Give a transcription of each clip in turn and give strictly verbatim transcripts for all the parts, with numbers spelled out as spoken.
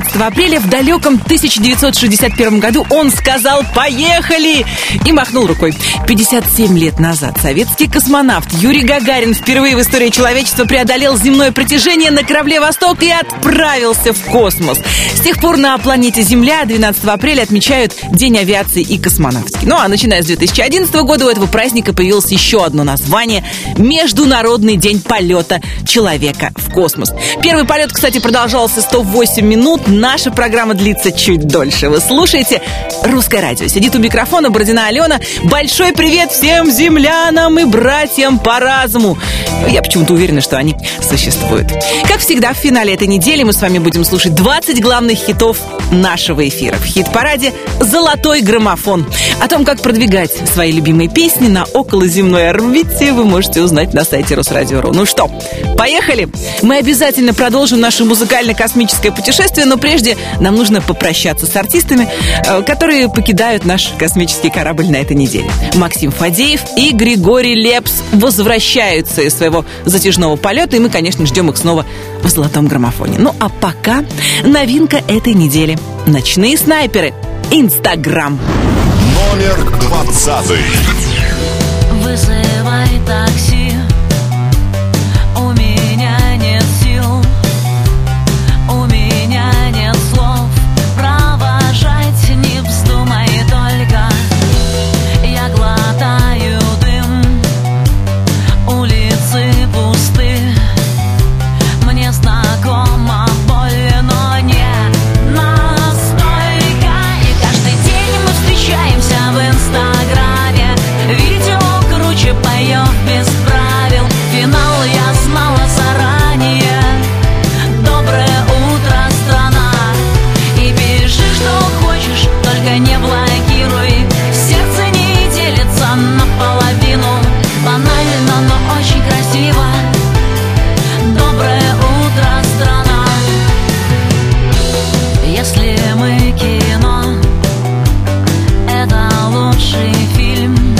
девятнадцатого апреля в далеком тысяча девятьсот шестьдесят первом году он сказал «Поехали!» и махнул рукой. пятьдесят семь лет назад советский космонавт Юрий Гагарин впервые в истории человечества преодолел земное притяжение на корабле «Восток» и отправился в космос. С тех пор на планете Земля двенадцатого апреля отмечают День авиации и космонавтики. Ну а начиная с две тысячи одиннадцатого года у этого праздника появилось еще одно название – Международный день полета человека в космос. Первый полет, кстати, продолжался сто восемь минут. Наша программа длится чуть дольше. Вы слушаете «Русское радио». Сидит у микрофона Бородина Алёна. Большой привет всем землянам и братьям по разуму. Я почему-то уверена, что они существуют. Как всегда, в финале этой недели мы с вами будем слушать двадцать главных хитов нашего эфира. В хит-параде «Золотой граммофон». О том, как продвигать свои любимые песни на околоземной орбите, вы можете узнать на сайте Русрадио.ру. Ну что, поехали! Мы обязательно продолжим наше музыкально-космическое путешествие, но прежде нам нужно попрощаться с артистами, которые покидают наш космический корабль на этой неделе. Максим Фадеев и Григорий Лепс возвращаются из своего затяжного полета, и мы, конечно, ждем их снова в «Золотом граммофоне». Ну а пока новинка этой недели. «Ночные снайперы». Инстаграм. Номер двадцатый. Вызывай такси. У меня нет сил. У меня нет слов. Провожать не вздумай только. Я глотаю дым. Улицы пусты. Мне знакома боль, но нет. В Инстаграме видео круче, поем без правил. Финал я знала заранее. Доброе утро, страна. И пиши, что хочешь, только не блокируй. Сердце не делится наполовину. Банально, но очень красиво. Доброе утро, страна. Если мы кино, это лучший фильм,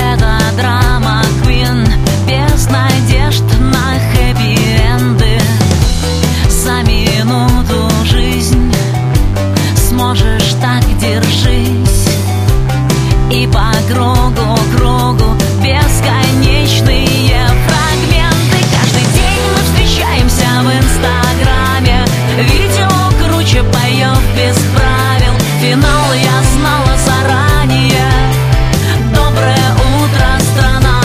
это драма Queen, без надежд на хэппи-энды. За минуту жизнь сможешь, так держись. И по кругу, кругу бесконечные фрагменты. Каждый день мы встречаемся в Инстаграме. Видео круче, поем без правил. Финал я знала заранее. Доброе утро, страна.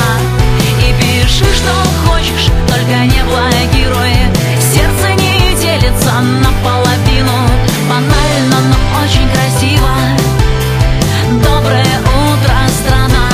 И пиши, что хочешь, только не блокируй. Сердце не делится наполовину. Банально, но очень красиво. Доброе утро, страна.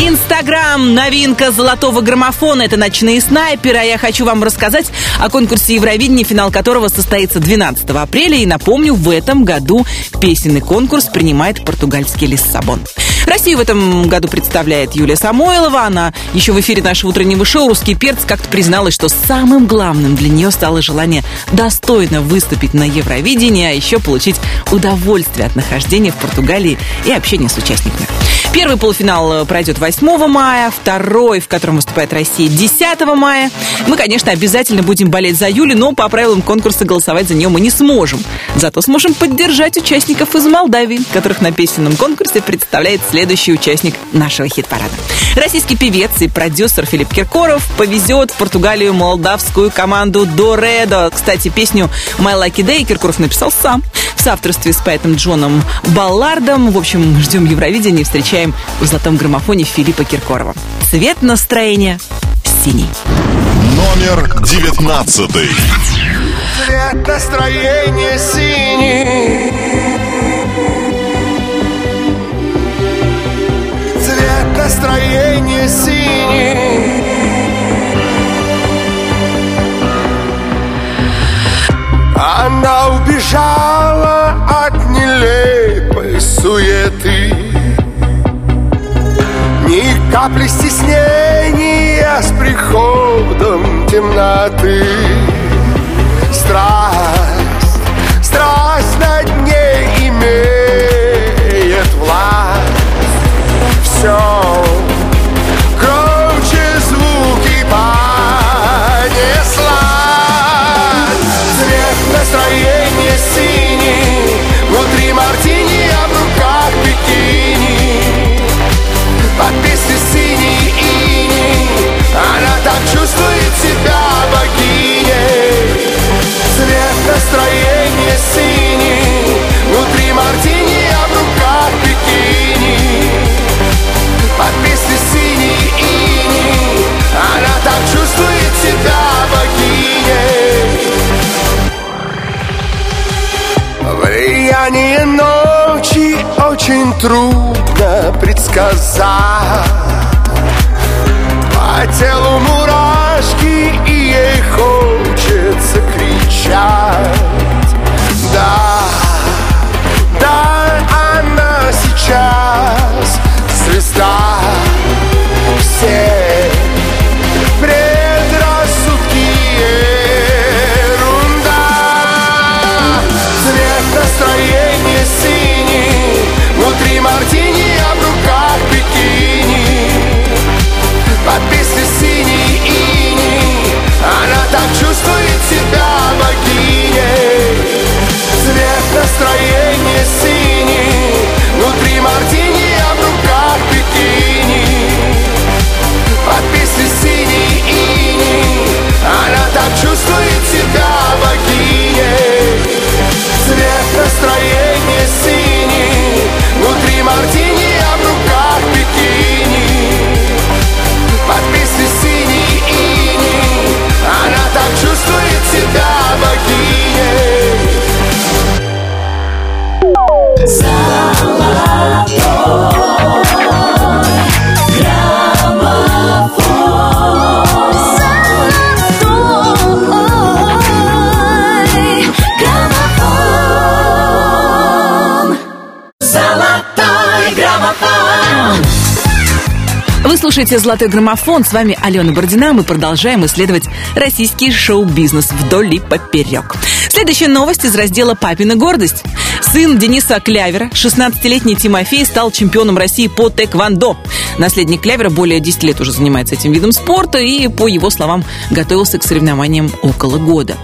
Инстаграм. Новинка «Золотого граммофона». Это «Ночные снайперы». А я хочу вам рассказать о конкурсе Евровидения, финал которого состоится двенадцатого апреля. И напомню, в этом году песенный конкурс принимает португальский Лиссабон. Россию в этом году представляет Юлия Самойлова. Она еще в эфире нашего утреннего шоу «Русский перц» как-то призналась, что самым главным для нее стало желание достойно выступить на Евровидении, а еще получить удовольствие от нахождения в Португалии и общения с участниками. Первый полуфинал пройдет восьмого мая, второй, в котором выступает Россия, десятого мая. Мы, конечно, обязательно будем болеть за Юлю, но по правилам конкурса голосовать за нее мы не сможем. Зато сможем поддержать участников из Молдавии, которых на песенном конкурсе представляет следующий участник нашего хит-парада. Российский певец и продюсер Филипп Киркоров повезет в Португалию молдавскую команду «Доредо». Кстати, песню «My Lucky Day» Киркоров написал сам в соавторстве с поэтом Джоном Баллардом. В общем, ждем Евровидения и встречаем в «Золотом граммофоне» Филиппа Киркорова. Цвет настроения синий. Номер девятнадцатый. Цвет настроения синий. Цвет настроения синий. Она убежала от нелепой суеты. Ни капли стеснения с приходом темноты. Страсть, страсть над ней имеет власть. Все громче звуки понеслась. очень трудно предсказать. По телу мурашки, и ей хочется кричать. Да, да, она сейчас звезда. Все предрассудки ерунда. Цвет настроения синий, внутри мартини, а в руках бикини. Под песню синий иней она так чувствует себя богиней. Цвет настроения синий, внутри мартини, а в руках бикини. Под песню синий иней она так чувствует себя богиней. Цвет настроения синий, внутри мартини, а в руках бикини. Под песню синий иней она так чувствует себя богиней. Золотой граммофон. Вы слушаете «Золотой граммофон», с вами Алена Бородина. Мы продолжаем исследовать российский шоу-бизнес вдоль и поперек. Следующая новость из раздела «Папина гордость». Сын Дениса Клявера, шестнадцатилетний Тимофей, стал чемпионом России по тэквондо. Наследник Клявера более десять лет уже занимается этим видом спорта и, по его словам, готовился к соревнованиям около года.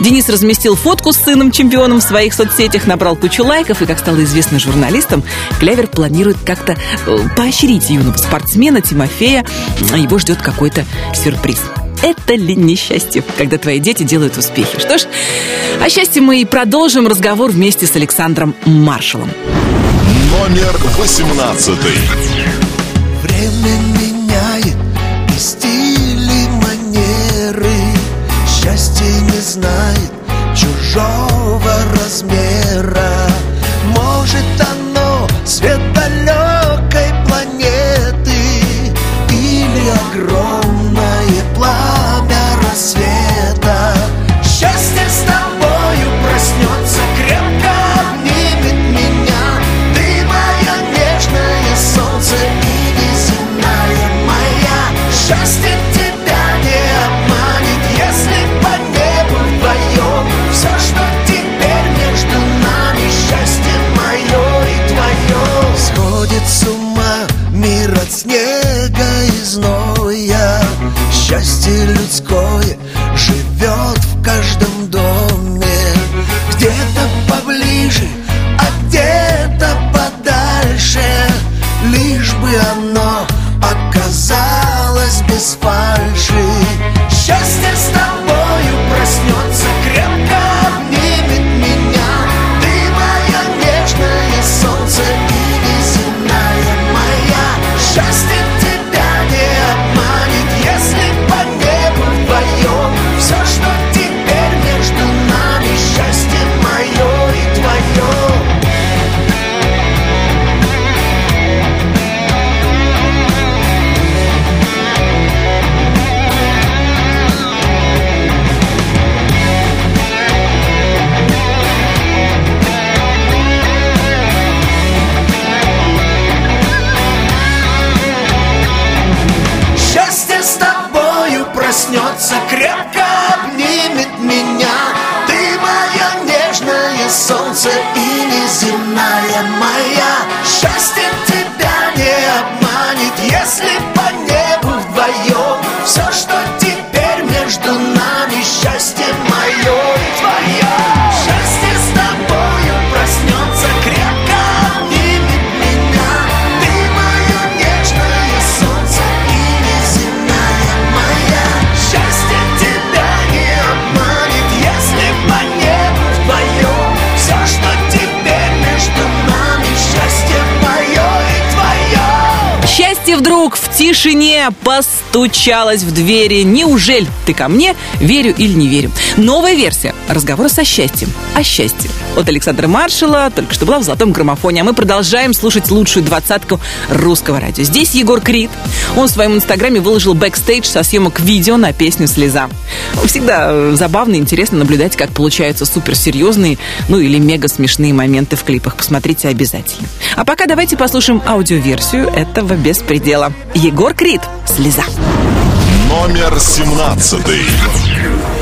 Денис разместил фотку с сыном-чемпионом в своих соцсетях, набрал кучу лайков, и, как стало известно журналистам, Клявер планирует как-то поощрить юного спортсмена Тимофея, а его ждет какой-то сюрприз. Это ли несчастье, когда твои дети делают успехи? Что ж, о счастье мы и продолжим разговор вместе с Александром Маршалом. Номер восемнадцатый. Время меняет и стили, манеры. Счастье не знает чужого размера. Может, оно свет далекой планеты или огромное пламя рассвета. Счастье с тобою проснется, крепко обнимет меня. Ты моя нежное солнце и неземная моя. Счастье тебя не обманет, если по небу вдвоем все, что теперь между нами. И вдруг в тишине постучалась в двери. Неужели ты ко мне? Верю или не верю? Новая версия разговора со счастьем. О счастье. От Александра Маршала, только что была в «Золотом граммофоне». А мы продолжаем слушать лучшую двадцатку русского радио. Здесь Егор Крид. Он в своем инстаграме выложил бэкстейдж со съемок видео на песню «Слеза». Всегда забавно и интересно наблюдать, как получаются суперсерьезные, ну или мега смешные моменты в клипах. Посмотрите обязательно. А пока давайте послушаем аудиоверсию этого беспредела. Егор Крид, «Слеза». Номер семнадцатый.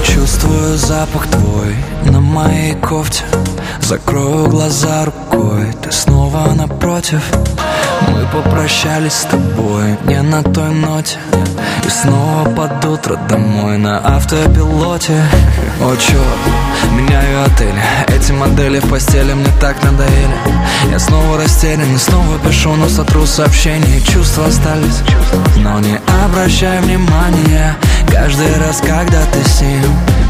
Чувствую запах твой на моей кофте. Закрою глаза рукой, ты снова напротив. Мы попрощались с тобой не на той ноте. И снова под утро домой на автопилоте. О, черт, меняю отель. Эти модели в постели мне так надоели. Я снова растерян и снова пишу, но сотру сообщения. Чувства остались, но не обращай внимания. Каждый раз, когда ты с ним,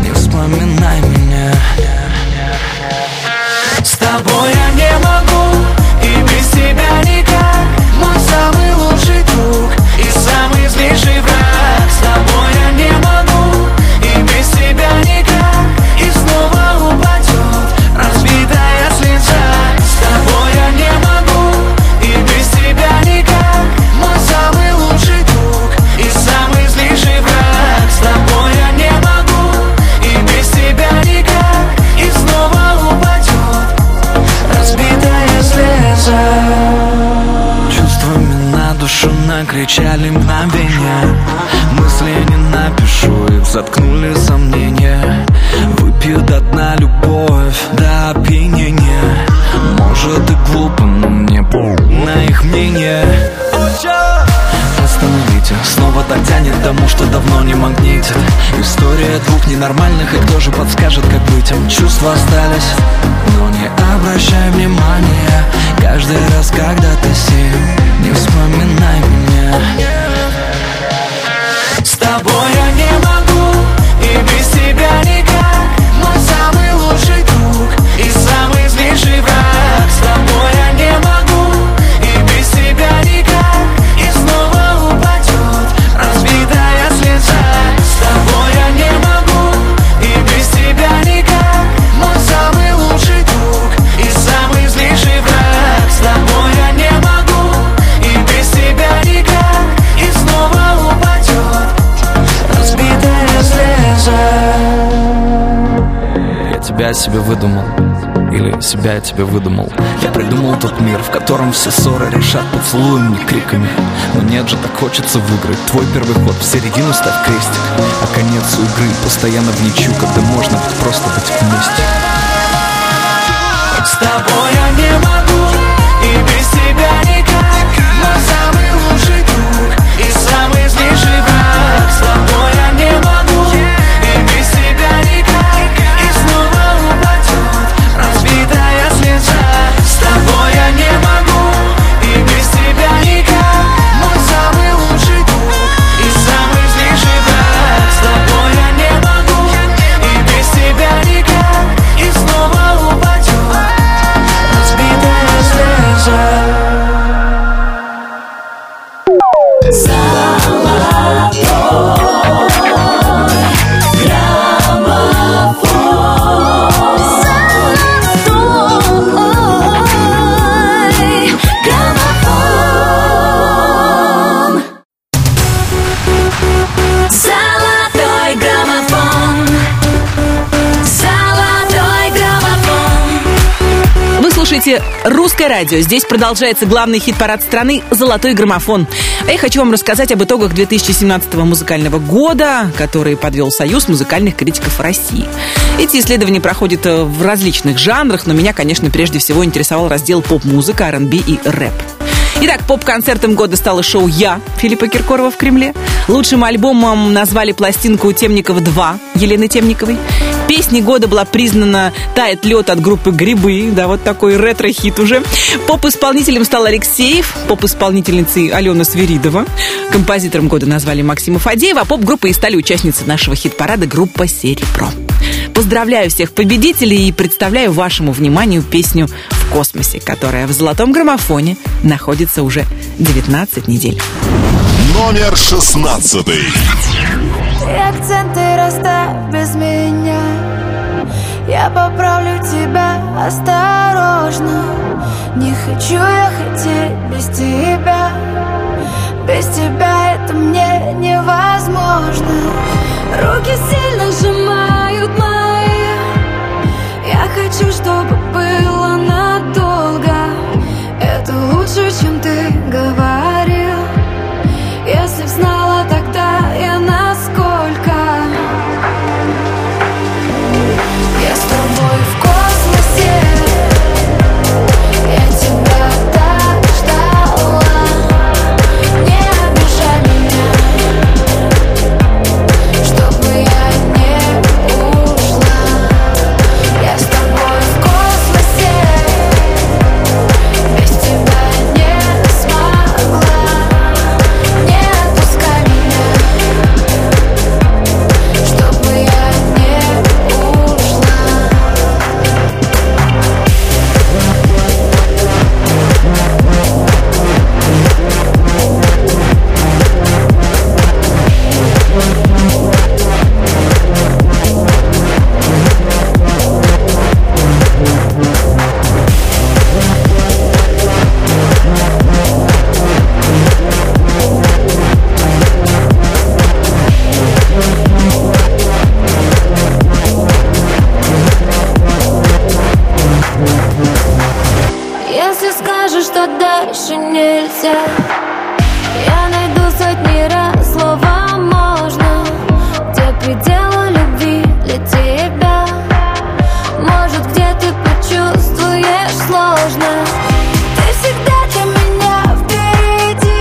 не вспоминай меня. С тобой я не могу, и без тебя никак. Мой самый лучший друг и самый злейший враг. С тобой я не могу, и без тебя никак. И снова упадет разбитая слеза. С тобой я не могу, и без тебя никак. Мой самый лучший друг и самый злейший враг. С тобой я не могу, и без тебя никак. И снова упадет разбитая слеза. Чувствами на душу накричали мгновенья. Мысли не напишу, их заткнули сомнения. Выпью до дна любовь, до опьянения. Может и глупо, но мне похуй на их мнение. Остановите, снова так тянет тому, что давно не магнитит. История двух ненормальных, и кто же подскажет, как быть им? Чувства остались, но не обращай внимания. Каждый раз, когда ты с ним, не вспоминай меня. С тобой я не могу, и без тебя никак. Мой самый лучший друг и самый злейший враг. С тобой я не могу, и без тебя никак. И снова упадет разбитая слеза. С тобой я не могу, и без тебя никак. Мой самый лучший друг и самый злейший враг. С тобой я не могу, и без тебя никак. И снова упадет разбитая слеза. Себя я себе выдумал, или себя я тебе выдумал. Я придумал тот мир, в котором все ссоры решат поцелуем и криками. Но нет же, так хочется выиграть. Твой первый ход, в середину ставь крестик. А конец игры постоянно в ничью, когда можно быть просто быть вместе. С тобой я не могу, и без тебя никак. Но самый лучший друг и самый злейший враг. С тобой я не могу, и без тебя никак. Разбитая слеза. С тобой я не могу, и без тебя никак. Мой самый лучший друг и самый злейший враг. С тобой я не могу, и без тебя никак. И снова упадет разбитая слеза. Золотой граммофон. Русское радио. Здесь продолжается главный хит-парад страны «Золотой граммофон». А я хочу вам рассказать об итогах две тысячи семнадцатого музыкального года, который подвел Союз музыкальных критиков России. Эти исследования проходят в различных жанрах, но меня, конечно, прежде всего интересовал раздел поп-музыка, ар энд би и рэп. Итак, поп-концертом года стало шоу «Я» Филиппа Киркорова в Кремле. Лучшим альбомом назвали пластинку «Темников два» Елены Темниковой. Песней года была признана «Тает лед» от группы «Грибы». Да, вот такой ретро-хит уже. Поп-исполнителем стал Алексеев, поп-исполнительницей Алена Свиридова. Композитором года назвали Максима Фадеева, а поп-группой и стали участницы нашего хит-парада группа «Серебро». Поздравляю всех победителей и представляю вашему вниманию песню «В космосе», которая в золотом граммофоне находится уже девятнадцать недель. Номер шестнадцатый. Ты акценты расставь без меня, я поправлю тебя осторожно. Не хочу я хотеть без тебя, без тебя это мне невозможно. Руки сильно сжимают мои, я хочу, чтобы было надолго. Это лучше, чем ты говорил. Если б знала тогда я насколько. Я с тобой в космосе, я тебя так ждала. Не обижай меня, чтобы я не ушла. Я с тобой в космосе, без тебя не смогла. Не отпускай меня, чтобы я не ушла. Если скажешь, что дальше нельзя, я найду сотни раз слова «можно», где пределы любви для тебя. Может, где ты почувствуешь сложно. Ты всегда для меня впереди,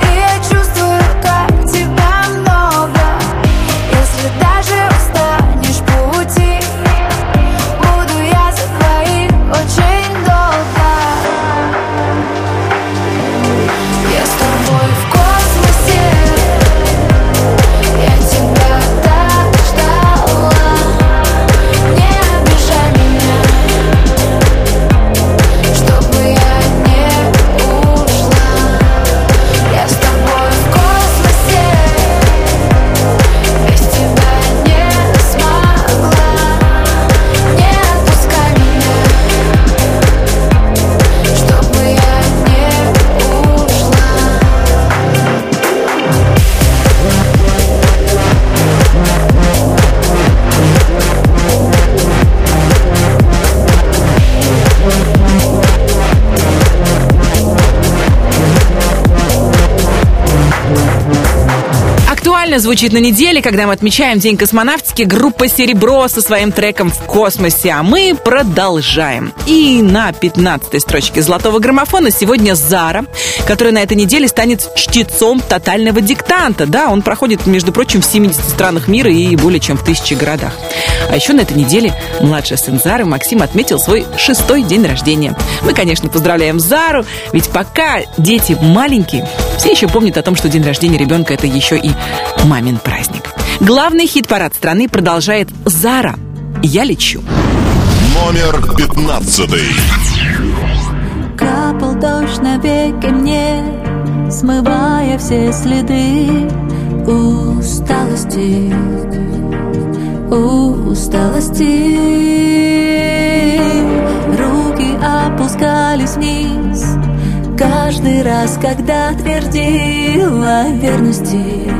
и я чувствую, как тебя много. Если даже устанешь пути, буду я за твоим очень долго. Я с тобой в космосе, я тебя так ждала. Не обижай меня, чтобы я не ушла. Я с тобой в космосе, без тебя не смогла. Не отпускай меня, чтобы я не ушла. Актуально звучит на неделе, когда мы отмечаем День космонавтики, группа «Серебро» со своим треком «В космосе», а мы продолжаем. И на пятнадцатой строчке золотого граммофона сегодня Зара, которая на этой неделе станет чтецом тотального диктанта. Да, он проходит, между прочим, в семидесяти странах мира и более чем в тысячи городах. А еще на этой неделе младший сын Зары Максим отметил свой шестой день рождения. Мы, конечно, поздравляем Зару, ведь пока дети маленькие, все еще помнят о том, что день рождения ребенка – это еще и мамин праздник. Главный хит-парад страны продолжает Зара «Я лечу». Номер пятнадцатый. Капал дождь на веки мне, смывая все следы усталости, усталости. Руки опускались вниз каждый раз, когда твердила о верности,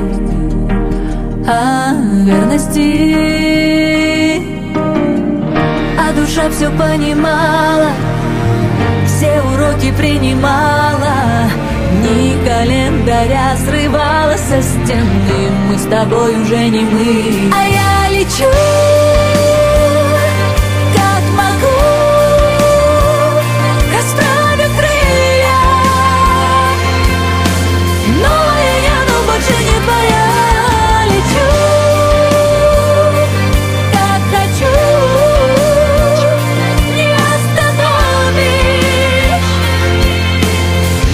о верности. А душа все понимала, все уроки принимала, ни календаря срывала со стены. Мы с тобой уже не мы. А я лечу, как могу, расправив крылья. Новая я, но больше не твоя. Лечу, как хочу, не остановишь.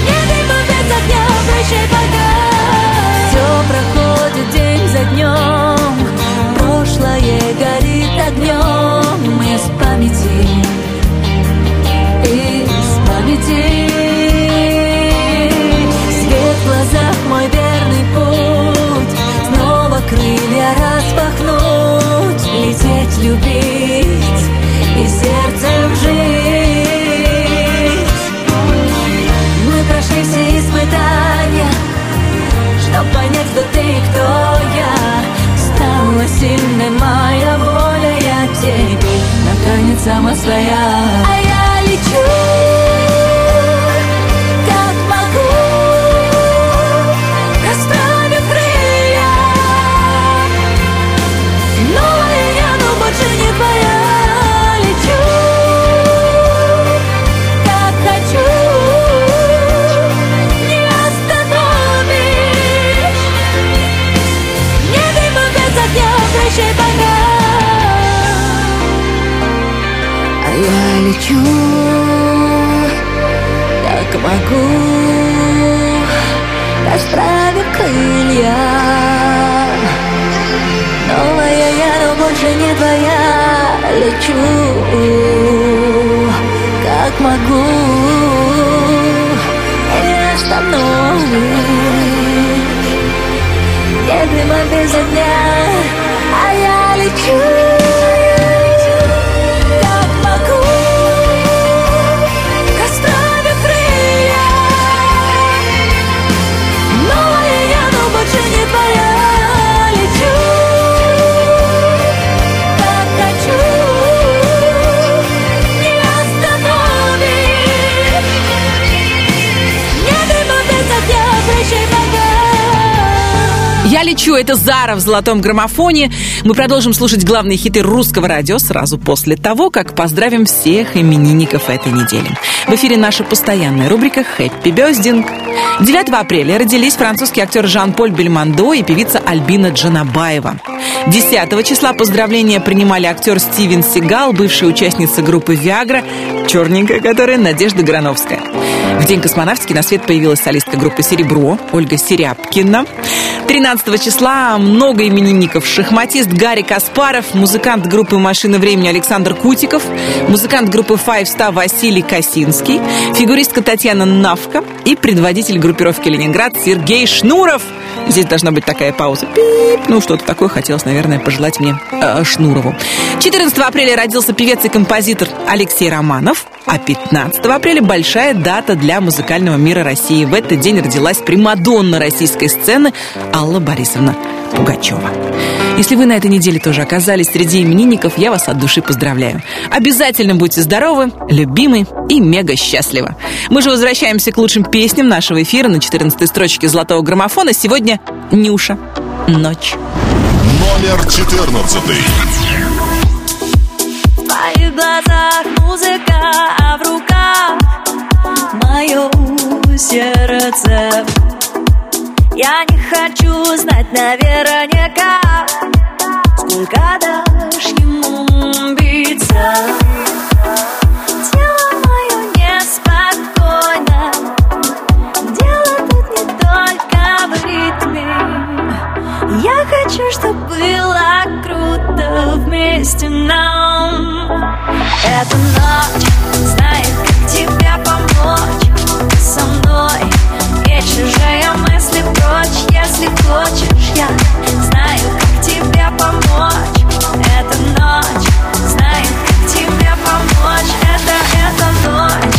Небе побед огня, прощай пока. Все проходит день за днем, прошлое горит. пылья. Новая я, но больше не твоя. Лечу, как могу, не остановлюсь. Небо без огня, а я лечу. Я лечу, это Зара в золотом граммофоне. Мы продолжим слушать главные хиты русского радио сразу после того, как поздравим всех именинников этой недели. В эфире наша постоянная рубрика «Хэппи Бёздинг». девятого апреля родились французский актер Жан-Поль Бельмондо и певица Альбина Джанабаева. десятого числа поздравления принимали актер Стивен Сигал, бывшая участница группы «Виагра», черненькая которая Надежда Грановская. В день космонавтики на свет появилась солистка группы «Серебро» Ольга Серябкина. тринадцатого числа много именинников. Шахматист Гарри Каспаров, музыкант группы «Машина времени» Александр Кутиков, музыкант группы Five Star Василий Косинский, фигуристка Татьяна Навка и предводитель группировки «Ленинград» Сергей Шнуров. Здесь должна быть такая пауза. Пип. Ну, что-то такое хотелось, наверное, пожелать мне э, Шнурову. четырнадцатого апреля родился певец и композитор Алексей Романов. А пятнадцатого апреля большая дата для музыкального мира России. В этот день родилась примадонна российской сцены Алла Борисовна Пугачева. Если вы на этой неделе тоже оказались среди именинников, я вас от души поздравляю. Обязательно будьте здоровы, любимы и мега счастливы. Мы же возвращаемся к лучшим песням нашего эфира. На четырнадцатой строчке золотого граммофона сегодня Нюша. Ночь. Номер четырнадцатый. В твоих глазах музыка, а в руках мое сердце. Я не хочу знать наверняка, сколько дашь ему биться. Тело мое неспокойно, дело тут не только в ритме. Я хочу, чтобы было круто вместе нам. Эта ночь знает, как тебя помочь. Ты со мной, не чужие мысли прочь, если хочешь, я знаю, как тебе помочь. Это ночь, знаю, как тебе помочь. Это, это ночь.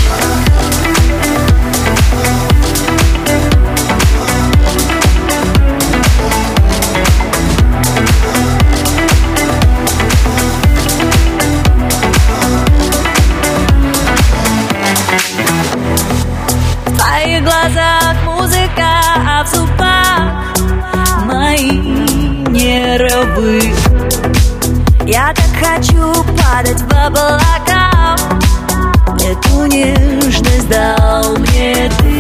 В твоих глазах музыка, а в зубах мои нервы. Я так хочу падать в облака, эту нежность дал мне ты.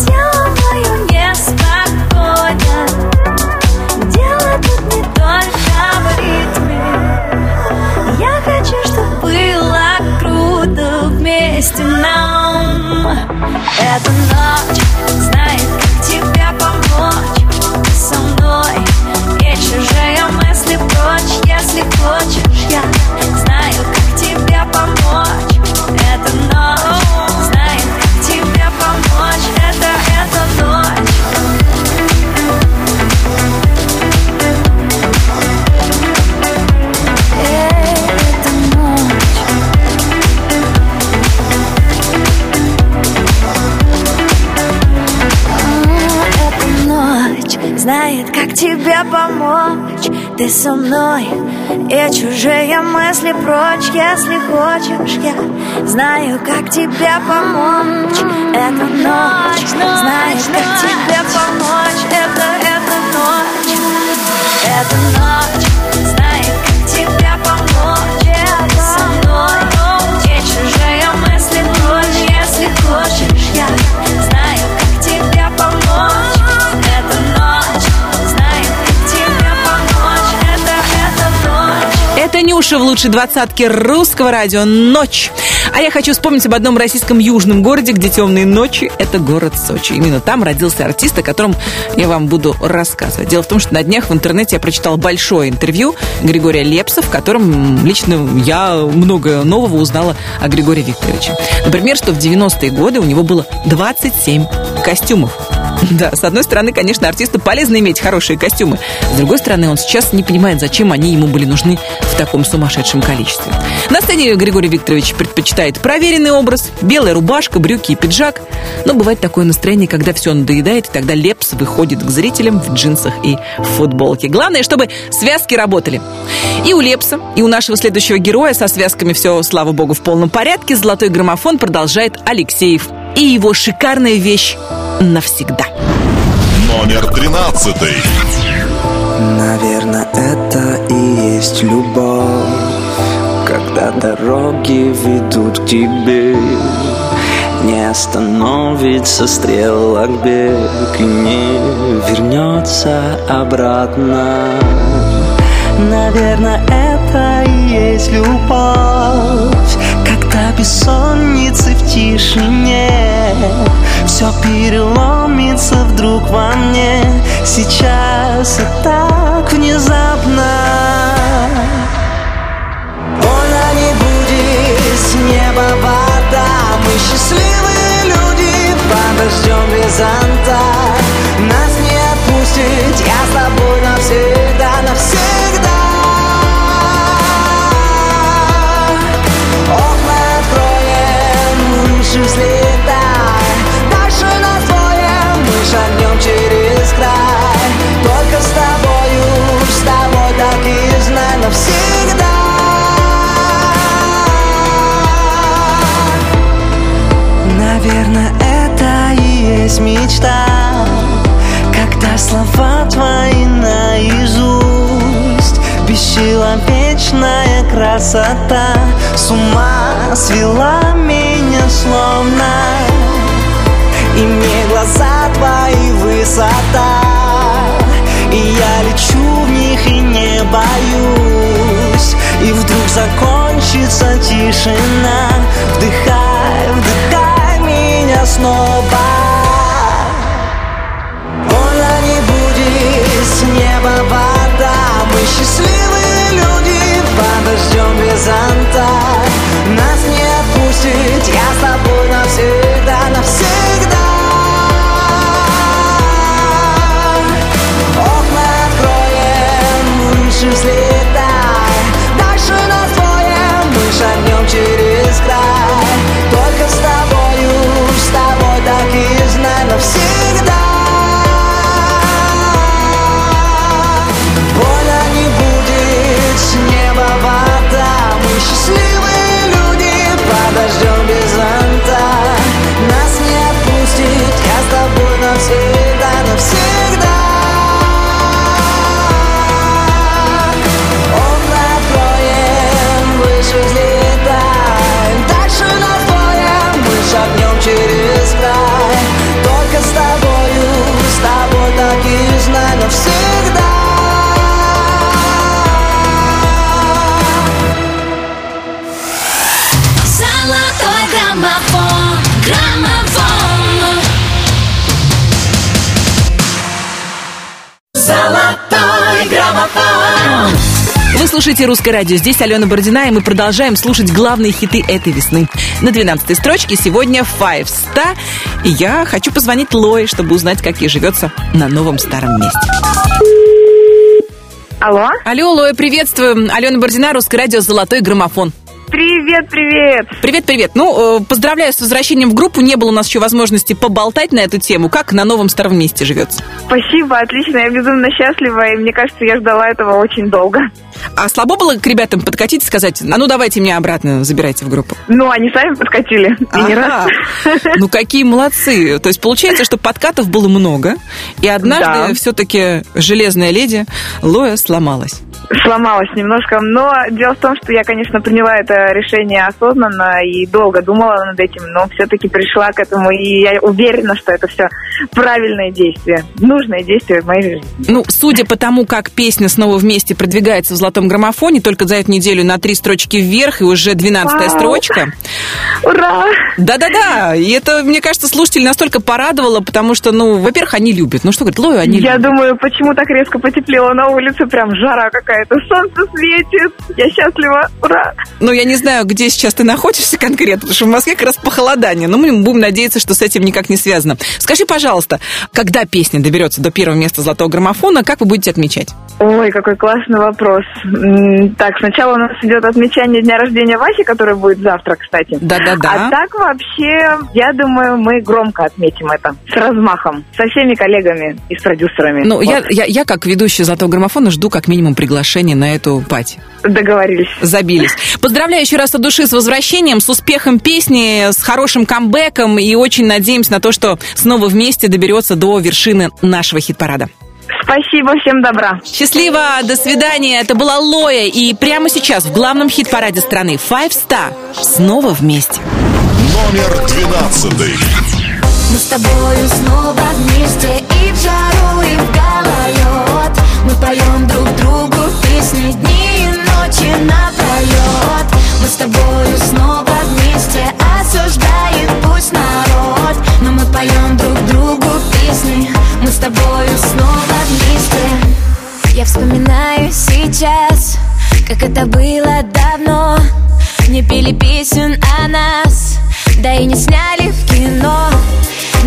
Тело мое неспокойно, дело тут не только в ритме. Я хочу, чтобы было круто вместе нам. Эта ночь знает, как тебе помочь. Ты со мной, не чужие мысли прочь. Если хочешь, я знаю, как тебе помочь. Эта ночь знает, как тебе помочь. Это, это ночь. Знает, как тебе помочь. Ты со мной, и чужие мысли прочь. Если хочешь, я знаю, как тебе помочь. Это ночь, знает, как тебе помочь. Это, это ночь. Это ночь, знает, как тебе помочь. Ты со мной, и чужие мысли прочь. Если хочешь, я знаю, как тебе помочь. Это Нюша в лучшей двадцатке русского радио «Ночь». А я хочу вспомнить об одном российском южном городе, где темные ночи – это город Сочи. Именно там родился артист, о котором я вам буду рассказывать. Дело в том, что на днях в интернете я прочитала большое интервью Григория Лепса, в котором лично я много нового узнала о Григории Викторовиче. Например, что в девяностые годы у него было двадцать семь костюмов. Да, с одной стороны, конечно, артисту полезно иметь хорошие костюмы. С другой стороны, он сейчас не понимает, зачем они ему были нужны в таком сумасшедшем количестве. На сцене Григорий Викторович предпочитает проверенный образ, белая рубашка, брюки и пиджак. Но бывает такое настроение, когда все надоедает, и тогда Лепс выходит к зрителям в джинсах и футболке. Главное, чтобы связки работали. И у Лепса, и у нашего следующего героя со связками все, слава богу, в полном порядке. Золотой граммофон продолжает Алексеев. И его шикарная вещь навсегда. Номер тринадцатый. Наверное, это и есть любовь, когда дороги ведут к тебе. Не остановится стрелок бег и не вернется обратно. Наверное, это и есть любовь, когда бессонницы в тишине. Все переломится вдруг во мне, сейчас и так внезапно. Больно не будет, с неба вода. Мы счастливые люди, подождем горизонта. Нас не отпустить, я с тобой навсегда, навсегда. Окна откроем, выше взлетай. Дальше нас двое, мы шагнем через край. Только с тобою, с тобой так и знай навсегда. Наверное, это и есть мечта, когда слова твои наизусть. Бесчеловечная красота с ума свела меня словно. И мне глаза твои высота, и я лечу в них и не боюсь. И вдруг закончится тишина, вдыхай, вдыхай меня снова. Больно не будет, с неба вода. Мы счастливые люди, подождем горизонта. Нас не отпустить, я с тобой навсегда, навсегда. Окна откроем, выше взлетай. Дальше нас двое, мы шагнем через край. Только с тобою, с тобой так и знай навсегда. Подождем без зонта, нас не отпустить, я с тобой навсегда, навсегда. Окна откроем, выше взлетаем, дальше нас двое, мы шагнем через край. Только с тобою, с тобой так и знай навсегда. Вы слушаете «Русское радио». Здесь Алена Бородина, и мы продолжаем слушать главные хиты этой весны. На двенадцатой строчке сегодня Five Star. И я хочу позвонить Лое, чтобы узнать, как ей живется на новом старом месте. Алло? Алло, Лоя, приветствую. Алена Бородина, «Русское радио», «Золотой граммофон». Привет, привет. Привет, привет. Ну, э, поздравляю с возвращением в группу. Не было у нас еще возможности поболтать на эту тему. Как на новом старом месте живется? Спасибо, отлично. Я безумно счастлива, и мне кажется, я ждала этого очень долго. А слабо было к ребятам подкатить и сказать: а ну давайте меня обратно забирайте в группу? Ну, они сами подкатили. И не раз. Ну, какие молодцы. То есть получается, что подкатов было много, и однажды да. все-таки железная леди Лоя сломалась. Сломалась немножко, но дело в том, что я, конечно, приняла это решение осознанно и долго думала над этим, но все-таки пришла к этому, и я уверена, что это все правильное действие, нужное действие в моей жизни. Ну, судя по тому, как песня «Снова вместе» продвигается в «Золотом граммофоне», только за эту неделю на три строчки вверх и уже двенадцатая строчка. Ура! Да-да-да, и это, мне кажется, слушателей настолько порадовало, потому что, ну, во-первых, они любят. Ну, что говорит Лою, они я любят. Я думаю, почему так резко потеплело на улице, прям жара какая-то, солнце светит, я счастлива, ура! Ну, я не знаю, где сейчас ты находишься конкретно, потому что в Москве как раз похолодание, но мы будем надеяться, что с этим никак не связано. Скажи, пожалуйста, когда песня доберется до первого места «Золотого граммофона», как вы будете отмечать? Ой, какой классный вопрос. Так, сначала у нас идет отмечание дня рождения Васи, который будет завтра, кстати. Да-да-да. А так вообще, я думаю, мы громко отметим это. С размахом. Со всеми коллегами и с продюсерами. Ну, вот. я, я, я, как ведущая «Золотого граммофона», жду как минимум приглашения на эту пати. Договорились. Забились. Поздравляю еще раз от души с возвращением, с успехом песни, с хорошим камбэком. И очень надеемся на то, что «Снова вместе» доберется до вершины нашего хит-парада. Спасибо, всем добра. Счастливо, до свидания. Это была Лоя. И прямо сейчас в главном хит-параде страны Five Star «Снова вместе». Номер двенадцатый. Мы с тобою снова вместе, и в жару, и в гололед. Мы поем друг другу песни, дни и ночи напролет. Мы с тобою снова вместе, осуждает пусть народ. Но мы поем друг другу песни, мы с тобою снова вместе. Я вспоминаю сейчас, как это было давно. Не пели песен о нас, да и не сняли в кино.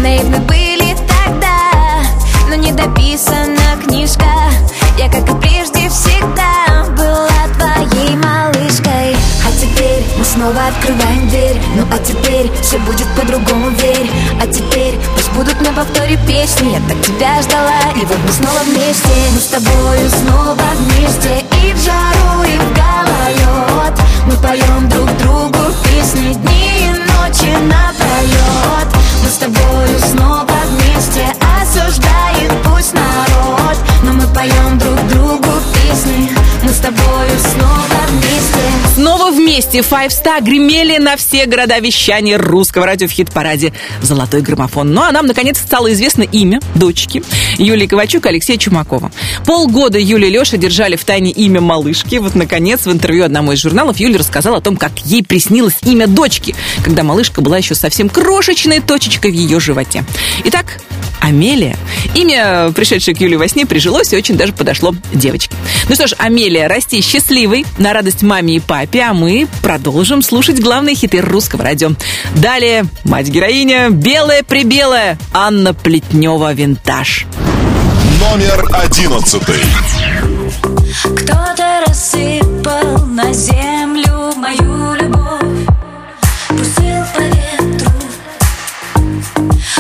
Наивны были тогда, но не дописана книжка. Я, как и прежде, всегда была твоей малышкой. А теперь мы снова открываем дверь. Ну а теперь все будет по-другому, верь. А теперь пусть будут на повторе песни. Я так тебя ждала, и вот мы снова вместе. Мы с тобою снова вместе, и в жару, и в гололед. Мы поем друг другу песни, дни и ночи напролет. Мы с тобою снова вместе, осуждает пусть народ. Но мы поем друг другу песни, мы с тобою снова вместе. Снова вместе Five Star гремели на все города вещания Русского радио в хит-параде «Золотой граммофон». Ну а нам, наконец, стало известно имя дочки Юлии Ковачук и Алексея Чумакова. Полгода Юля и Леша держали в тайне имя малышки. Вот, наконец, в интервью одному из журналов Юля рассказала о том, как ей приснилось имя дочки, когда малышка была еще совсем крошечной точечкой в ее животе. Итак, Амелия. Имя, пришедшее к Юле во сне, прижилось и очень даже подошло девочке. Ну что ж, Амелия, расти счастливой, на радость маме и папе, а мы продолжим слушать главные хиты Русского радио. Далее мать-героиня, белая-пребелая, Анна Плетнёва, «Винтаж». Номер одиннадцатый. Кто-то рассыпал на землю мою любовь, пустил по ветру.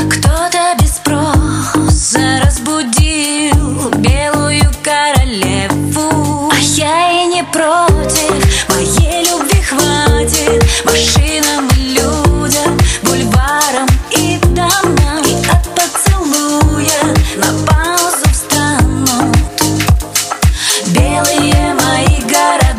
Кто-то без спроса разбудил белую королеву. А я и не против, моей любви хватит машинам и людям, бульварам и домам. И от поцелуя на паузу встанут белые мои города.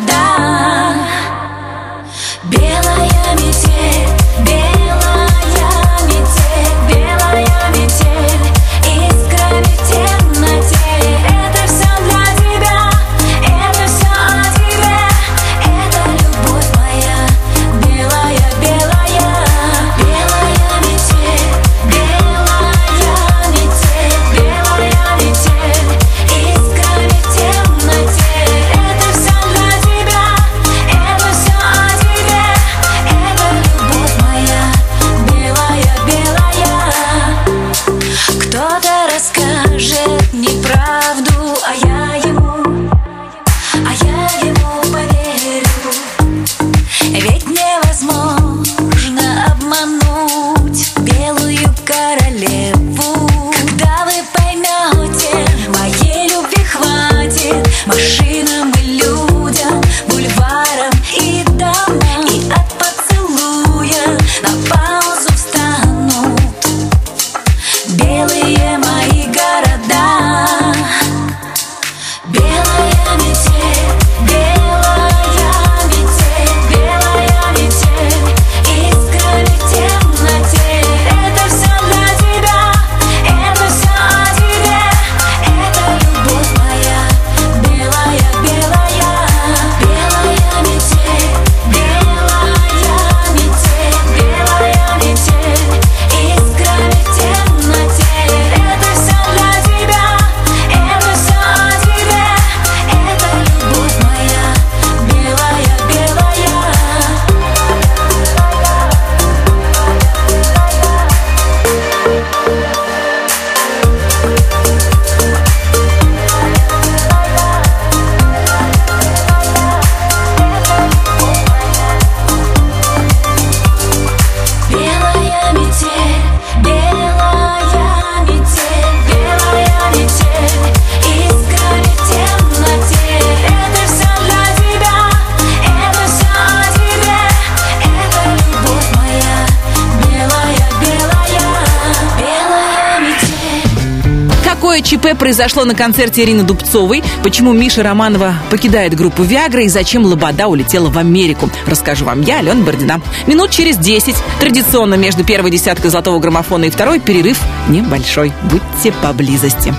Какое ЧП произошло на концерте Ирины Дубцовой? Почему Миша Романова покидает группу «Виагра» и зачем Лобода улетела в Америку? Расскажу вам я, Алена Бородина. Минут через десять. Традиционно между первой десяткой «Золотого граммофона» и второй перерыв небольшой. Будьте поблизости.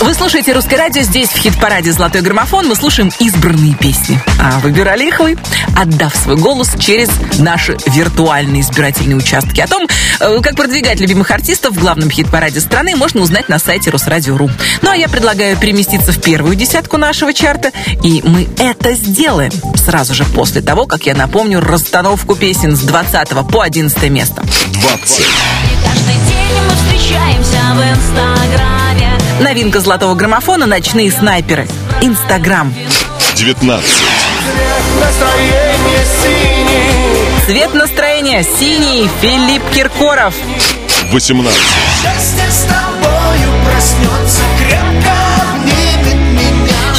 Вы слушаете «Русское радио», здесь в хит-параде «Золотой граммофон» мы слушаем избранные песни. А выбирали их вы, отдав свой голос через наши виртуальные избирательные участки. О том, как продвигать любимых артистов в главном хит-параде страны, можно узнать на сайте Русрадио.ру. Ну а я предлагаю переместиться в первую десятку нашего чарта, и мы это сделаем сразу же после того, как я напомню расстановку песен с двадцатого по одиннадцатое место. двадцатое. Каждый день мы встречаемся в Инстаграме. Новинка «Золотого граммофона» — «Ночные снайперы». Инстаграм. девятнадцатое. Цвет настроения синий. Филипп Киркоров. восемнадцатое.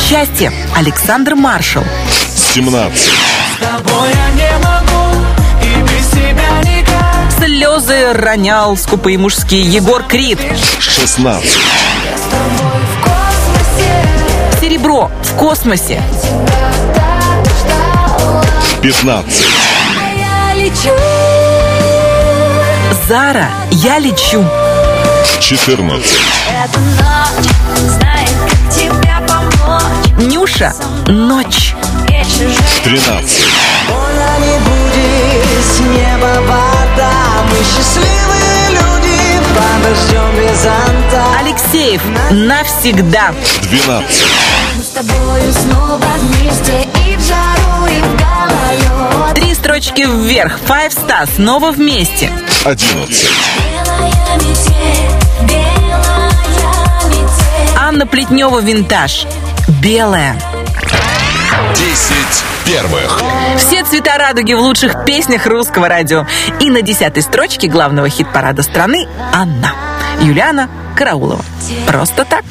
Счастье. Александр Маршал. семнадцатое. Слезы ронял скупые мужские. Егор Крид. шестнадцатое. Серебро. В космосе. пятнадцатое. Зара. Я лечу. четырнадцатое. Нюша. Ночь. тринадцатое. С неба вода, мы счастливые люди, подождем без зонта. Алексеев. Навсегда. двенадцатое. Мы с тобою снова вместе и в жару, и в гололед. Три строчки вверх. Five Star. Снова вместе. одиннадцатое. Белая метель, белая метель. Анна Плетнёва. Винтаж. Белая. Десять первых. Все цвета радуги в лучших песнях русского радио. И на десятой строчке главного хит-парада страны Анна. Юлиана Караулова. Просто так.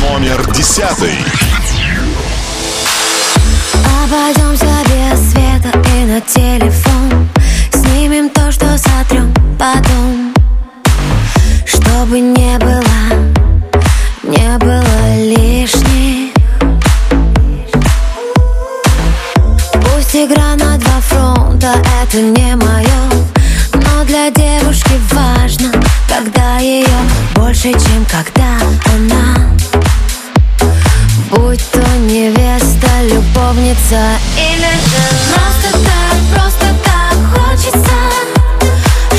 Номер десятый. Обойдемся без света и на телефон. Снимем то, что сотрем потом. Чтобы не было, не было лишних. Игра на два фронта, это не мое, но для девушки важно, когда ее больше, чем когда она. Будь то невеста, любовница или жена. Просто так, просто так хочется,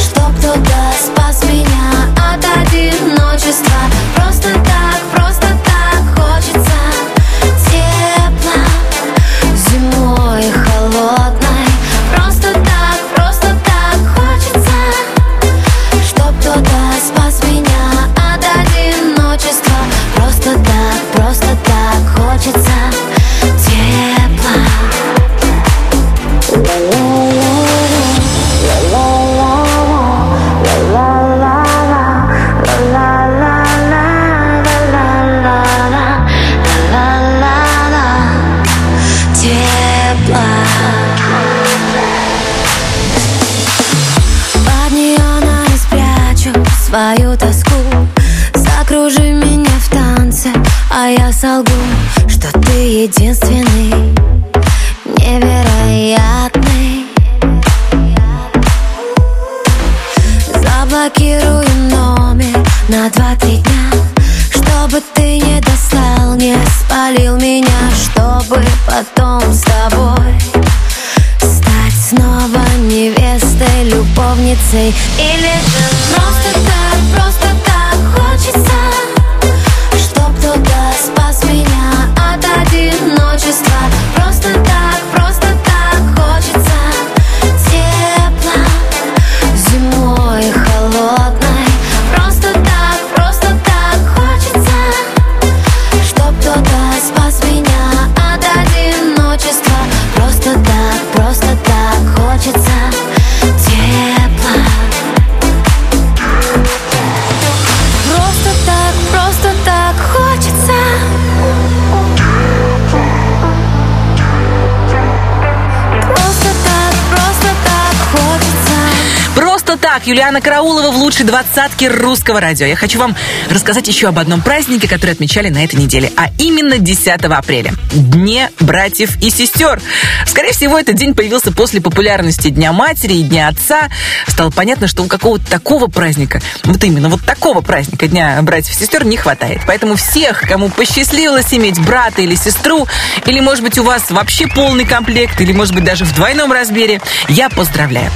чтоб кто-то спас меня от одиночества. Просто так, просто так хочется тепла зимой и холодной. Просто так, просто так хочется, чтоб кто-то спас меня от одиночества. Просто так, просто так хочется тепла. Твою тоску закружи меня в танце, а я солгу, что ты единственный, невероятный. Заблокирую номер на два-три дня, чтобы ты не достал, не спалил меня, чтобы потом с тобой стать снова невестой, любовницей или женой. Просто так. Просто так хочется, чтоб кто-то спас меня от одиночества. Просто так, просто так хочется тепла зимой и холодной. Просто так, просто так хочется, чтоб кто-то спас меня от одиночества. Просто так, просто так хочется тепла. Итак, Юлиана Караулова в лучшей двадцатке Русского радио. Я хочу вам рассказать еще об одном празднике, который отмечали на этой неделе, а именно десятого апреля. Дне братьев и сестер. Скорее всего, этот день появился после популярности Дня матери и Дня отца. Стало понятно, что у какого-то такого праздника, вот именно вот такого праздника Дня братьев и сестер не хватает. Поэтому всех, кому посчастливилось иметь брата или сестру, или, может быть, у вас вообще полный комплект, или, может быть, даже в двойном размере, я поздравляю.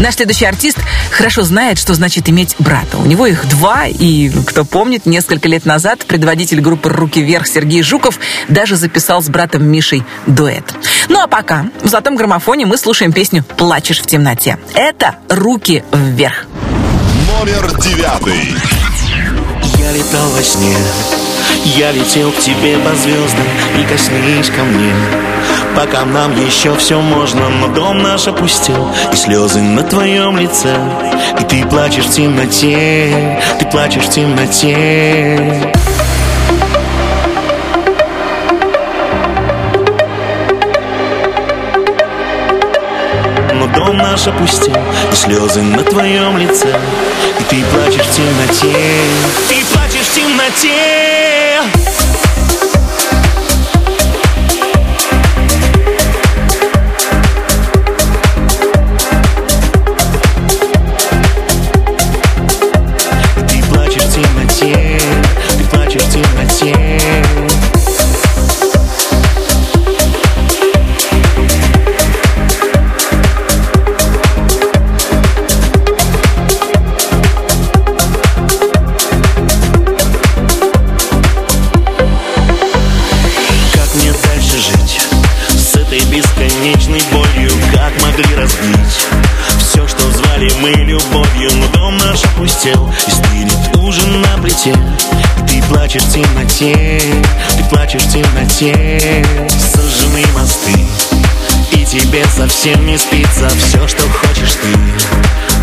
Наш следующий артист хорошо знает, что значит иметь брата. У него их два, и, кто помнит, несколько лет назад предводитель группы «Руки вверх» Сергей Жуков даже записал с братом Мишей дуэт. Ну а пока в «Золотом граммофоне» мы слушаем песню «Плачешь в темноте». Это «Руки вверх». Номер девятый. Я летал во сне, я летел к тебе по звездам, прикоснись ко мне. Пока нам еще все можно, но дом наш опустел, и слезы на твоем лице. И ты плачешь в темноте, ты плачешь в темноте. Но дом наш опустел, и слезы на твоем лице. И ты плачешь в темноте, ты плачешь в темноте. Ты плачешь в темноте, ты плачешь в темноте. И стынет ужин на плите. Ты плачешь в темноте, ты плачешь в темноте. Сожжены мосты, и тебе совсем не спится. Все, что хочешь ты,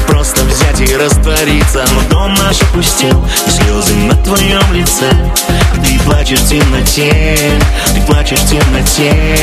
просто взять и раствориться. Но дом наш опустел, и слезы на твоем лице. Ты плачешь в темноте, ты плачешь в темноте.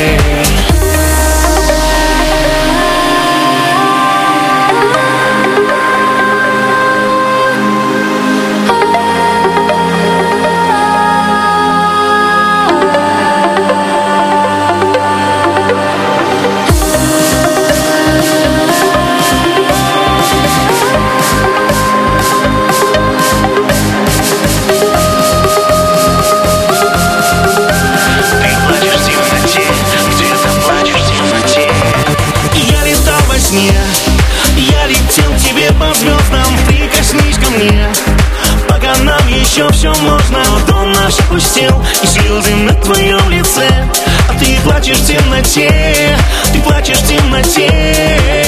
Еще все можно, но дом наш опустел, и слезы на твоем лице. А ты плачешь в темноте, ты плачешь в темноте.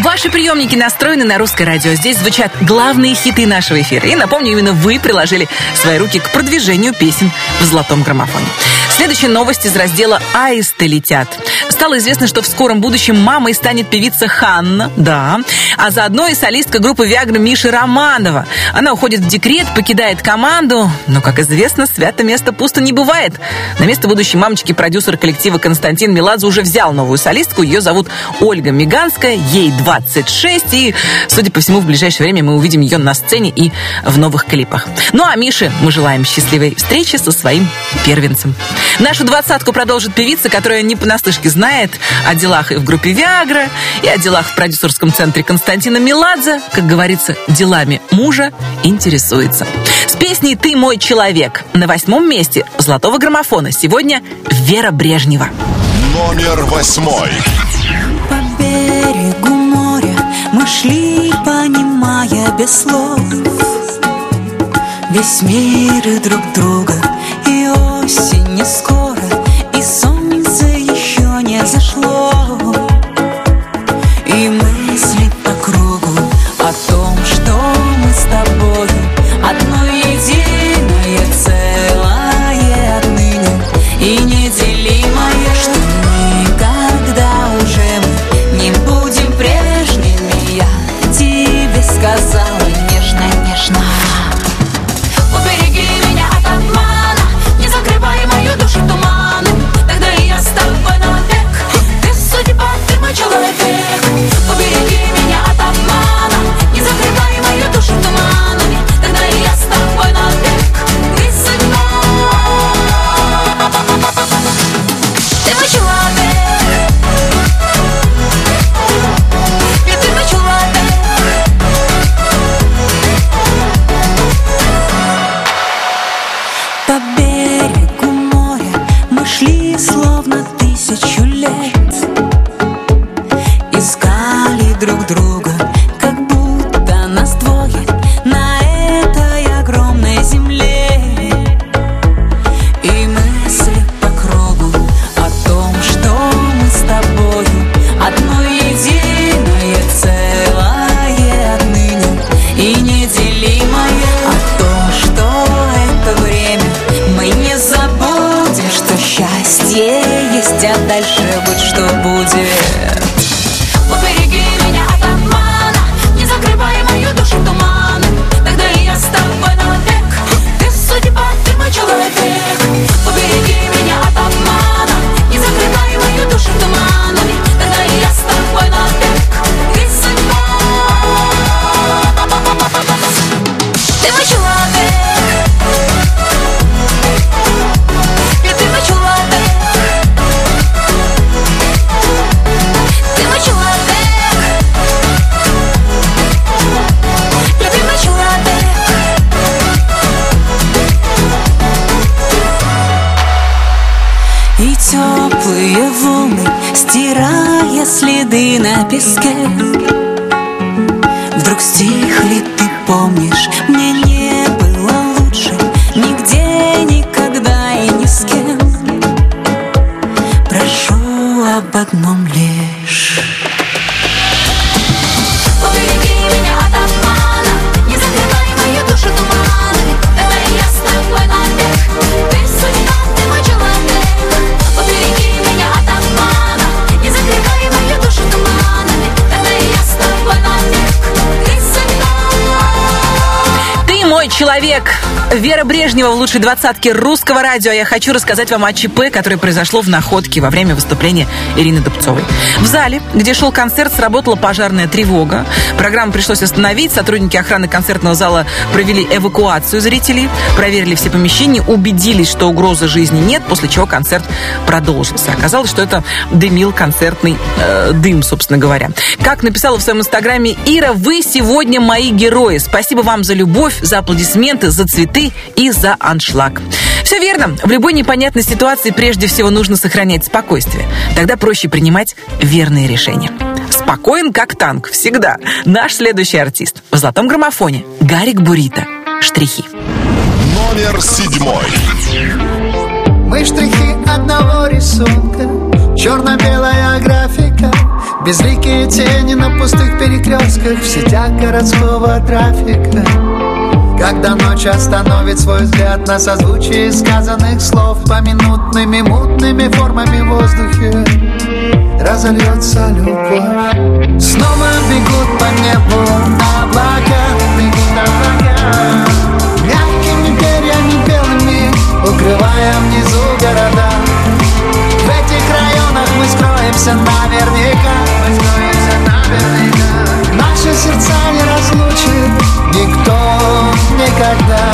Ваши приемники настроены на Русское радио. Здесь звучат главные хиты нашего эфира. И напомню, именно вы приложили свои руки к продвижению песен в «Золотом граммофоне». Следующая новость из раздела «Аисты летят». Стало известно, что в скором будущем мамой станет певица Ханна, да, а заодно и солистка группы «Виагра» Миши Романова. Она уходит в декрет, покидает команду, но, как известно, свято место пусто не бывает. На место будущей мамочки продюсер коллектива Константин Меладзе уже взял новую солистку. Ее зовут Ольга Миганская, ей двадцать шесть, и, судя по всему, в ближайшее время мы увидим ее на сцене и в новых клипах. Ну а Мише мы желаем счастливой встречи со своим первенцем. Нашу двадцатку продолжит певица, которая не понаслышке знает о делах и в группе «Виагра», и о делах в продюсерском центре Константина Меладзе. Как говорится, делами мужа интересуется. С песней «Ты мой человек» на восьмом месте «Золотого граммофона» сегодня Вера Брежнева. Номер восьмой. По берегу моря мы шли, понимая без слов весь мир и друг друга. И осень не скоро, и солнце еще не зашло, и мысли по кругу о том, что мы с тобой одно единое целое отныне и неделимое, что никогда тысячу лет искали друг друга, как будто нас двое на этой огромной земле. И мысли по кругу о том, что мы с тобою одно единое целое отныне и неделимое. О том, что это время мы не забудем, что счастье есть, а дальше будь что будет. Теплые волны, стирая следы на песке, вдруг стихли, ты помнишь, мне не было лучше нигде, никогда и ни с кем. Прошу об одном лишь. Человек. Вера Брежнева в лучшей двадцатке Русского радио. Я хочу рассказать вам о ЧП, которое произошло в Находке во время выступления Ирины Дубцовой. В зале, где шел концерт, сработала пожарная тревога. Программу пришлось остановить. Сотрудники охраны концертного зала провели эвакуацию зрителей, проверили все помещения, убедились, что угрозы жизни нет, после чего концерт продолжился. Оказалось, что это дымил концертный э, дым, собственно говоря. Как написала в своем инстаграме Ира, вы сегодня мои герои. Спасибо вам за любовь, за аплодисменты, за цветы и за аншлаг. Все верно. В любой непонятной ситуации прежде всего нужно сохранять спокойствие. Тогда проще принимать верные решения. Спокоен, как танк. Всегда. Наш следующий артист. В золотом граммофоне. Гарик Бурито. Штрихи. Номер седьмой. Мы штрихи одного рисунка. Черно-белая графика. Безликие тени на пустых перекрестках. В сетях городского трафика. Когда ночь остановит свой взгляд на созвучие сказанных слов, поминутными мутными формами в воздухе разольется любовь. Снова бегут по небу облака, бегут облака, мягкими перьями белыми, укрывая внизу города. В этих районах мы скроемся наверняка, мы скроемся наверняка. Наши сердца не разлучит никто никогда,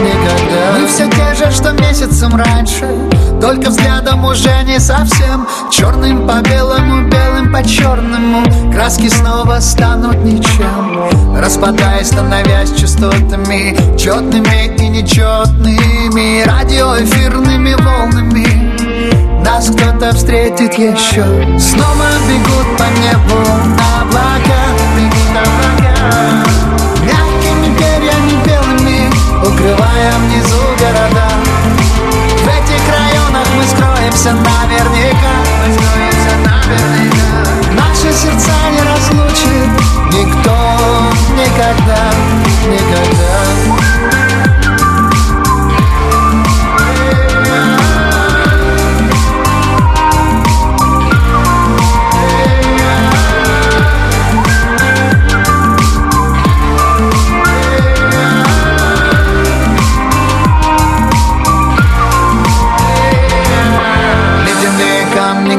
никогда. Мы все те же, что месяцем раньше, только взглядом уже не совсем. Черным по белому, белым по черному, краски снова станут ничем. Распадаясь, становясь частотами, четными и нечетными, радиоэфирными волнами, нас кто-то встретит еще. Снова бегут по небу облака, бегут облака, укрывая внизу города. В этих районах мы скроемся наверняка, мы скроемся наверняка. Наши сердца не разлучит никто никогда, никогда.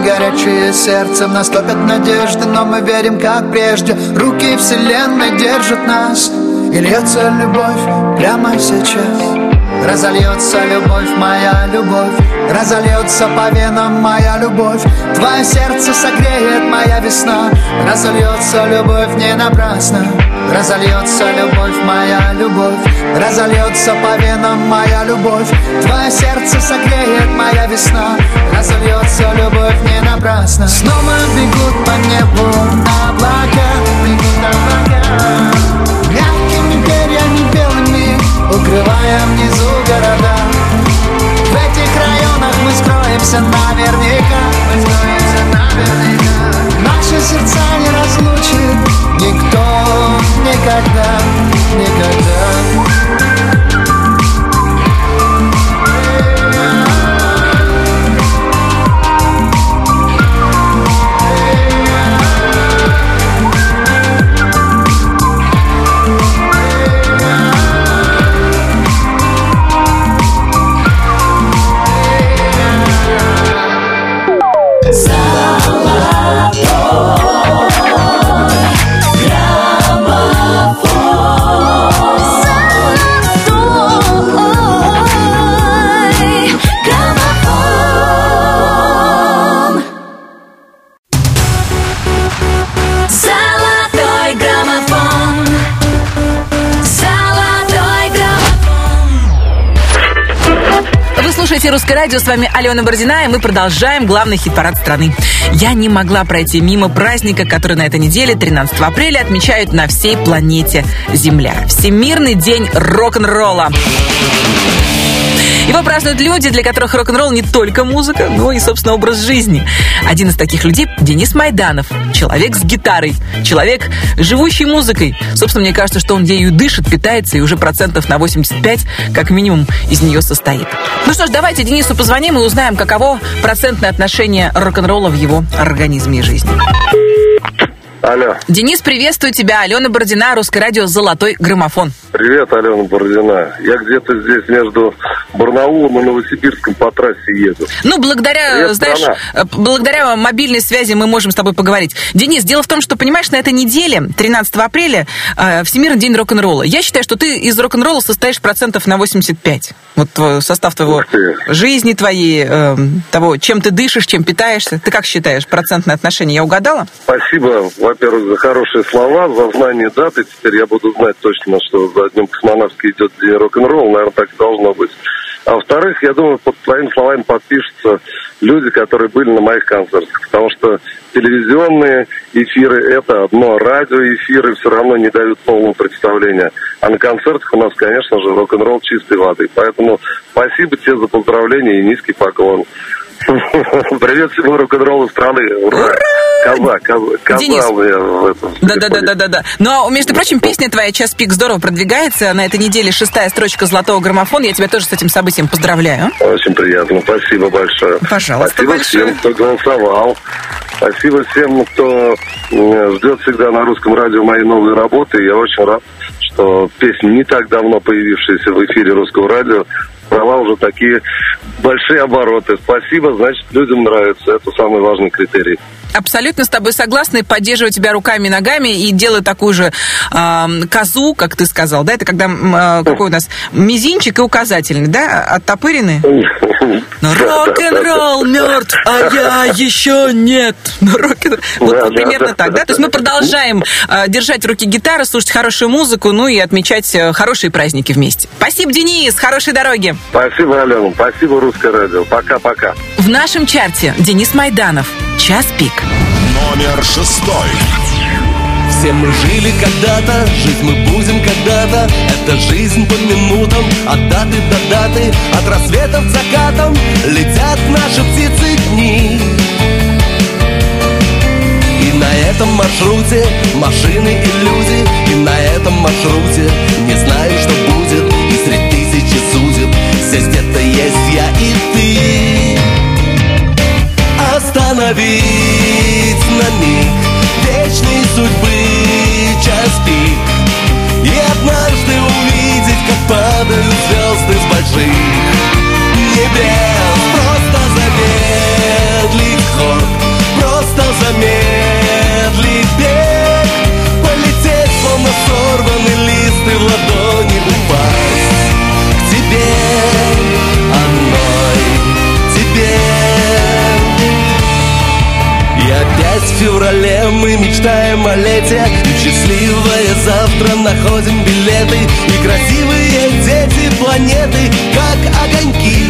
Горячие сердцем наступят надежды, но мы верим, как прежде. Руки вселенной держат нас, и льется любовь прямо сейчас. Разольется любовь, моя любовь, разольется по венам моя любовь. Твое сердце согреет моя весна, разольется любовь не напрасно. Разольется любовь, моя любовь, разольется по венам моя любовь. Твое сердце согреет моя весна, разольется любовь не напрасно. Снова бегут по небу облака, бегут облака, мягкими перьями белыми, укрывая внизу города. В этих районах мы скроемся наверняка, мы скроемся наверняка. Наши сердца не разлучит никто никогда, никогда. Русское радио, с вами Алена Бородина, и мы продолжаем главный хит-парад страны. Я не могла пройти мимо праздника, который на этой неделе, тринадцатого апреля, отмечают на всей планете Земля. Всемирный день рок-н-ролла. Его празднуют люди, для которых рок-н-ролл не только музыка, но и, собственно, образ жизни. Один из таких людей – Денис Майданов. Человек с гитарой. Человек, живущий музыкой. Собственно, мне кажется, что он ею дышит, питается и уже процентов на восемьдесят пять, как минимум, из нее состоит. Ну что ж, давайте Денису позвоним и узнаем, каково процентное отношение рок-н-ролла в его организме и жизни. Алло. Денис, приветствую тебя. Алена Бородина, Русское радио, Золотой граммофон. Привет, Алена Бородина. Я где-то здесь между Барнаулом и Новосибирском по трассе еду. Ну, благодаря, привет, знаешь, страна. Благодаря мобильной связи мы можем с тобой поговорить. Денис, дело в том, что, понимаешь, на этой неделе, тринадцатого апреля, Всемирный день рок-н-ролла. Я считаю, что ты из рок-н-ролла состоишь процентов на восемьдесят пять. Вот состав твоего жизни, твоей, того, чем ты дышишь, чем питаешься. Ты как считаешь процентное отношение? Я угадала? Спасибо. Во-первых, за хорошие слова, за знание даты. Теперь я буду знать точно, что за Днем Космонавтики идет день рок-н-ролл. Наверное, так и должно быть. А во-вторых, я думаю, под твоими словами подпишутся люди, которые были на моих концертах. Потому что телевизионные эфиры – это одно, радиоэфиры все равно не дают полного представления. А на концертах у нас, конечно же, рок-н-ролл чистой воды. Поэтому спасибо тебе за поздравления и низкий поклон. Привет всему рок-н-роллу страны. Ура! Коза, коза, коза. Денис. Да-да-да-да-да. Но, между прочим, песня твоя «Час пик» здорово продвигается. На этой неделе шестая строчка «Золотого граммофона». Я тебя тоже с этим событием поздравляю. Очень приятно. Спасибо большое. Пожалуйста, спасибо большое. Всем, кто голосовал. Спасибо всем, кто ждет всегда на Русском радио мои новые работы. Я очень рад, что песня, не так давно появившаяся в эфире Русского радио, права уже такие большие обороты. Спасибо, значит, людям нравится. Это самый важный критерий. Абсолютно с тобой согласна и поддерживаю тебя руками и ногами и делаю такую же э, козу, как ты сказал, да? Это когда, э, какой у нас, мизинчик и указательный, да? Оттопырены? Рок-н-ролл мертв, а я еще нет. Вот примерно так, да? То есть мы продолжаем держать в руке гитару, слушать хорошую музыку, ну и отмечать хорошие праздники вместе. Спасибо, Денис, хорошей дороги. Спасибо, Алена, спасибо, Русское радио. Пока-пока. В нашем чарте Денис Майданов. Час пик. Номер шестой. Все мы жили когда-то, жить мы будем когда-то. Это жизнь по минутам, от даты до даты, от рассветов к закатам летят наши птицы дни. И на этом маршруте машины и люди, и на этом маршруте не знаю, что будет, и среди тысячи судеб здесь где-то есть я и ты. Остановить на миг вечной судьбы час пик, и однажды увидеть, как падают звезды с больших небес. Просто замедлить ход, просто замедлить бег, полететь, словно сорванный лист, и в ладони упасть к тебе, одной тебе. И опять в феврале мы мечтаем о лете, и в счастливое завтра находим билеты, и красивые дети планеты, как огоньки.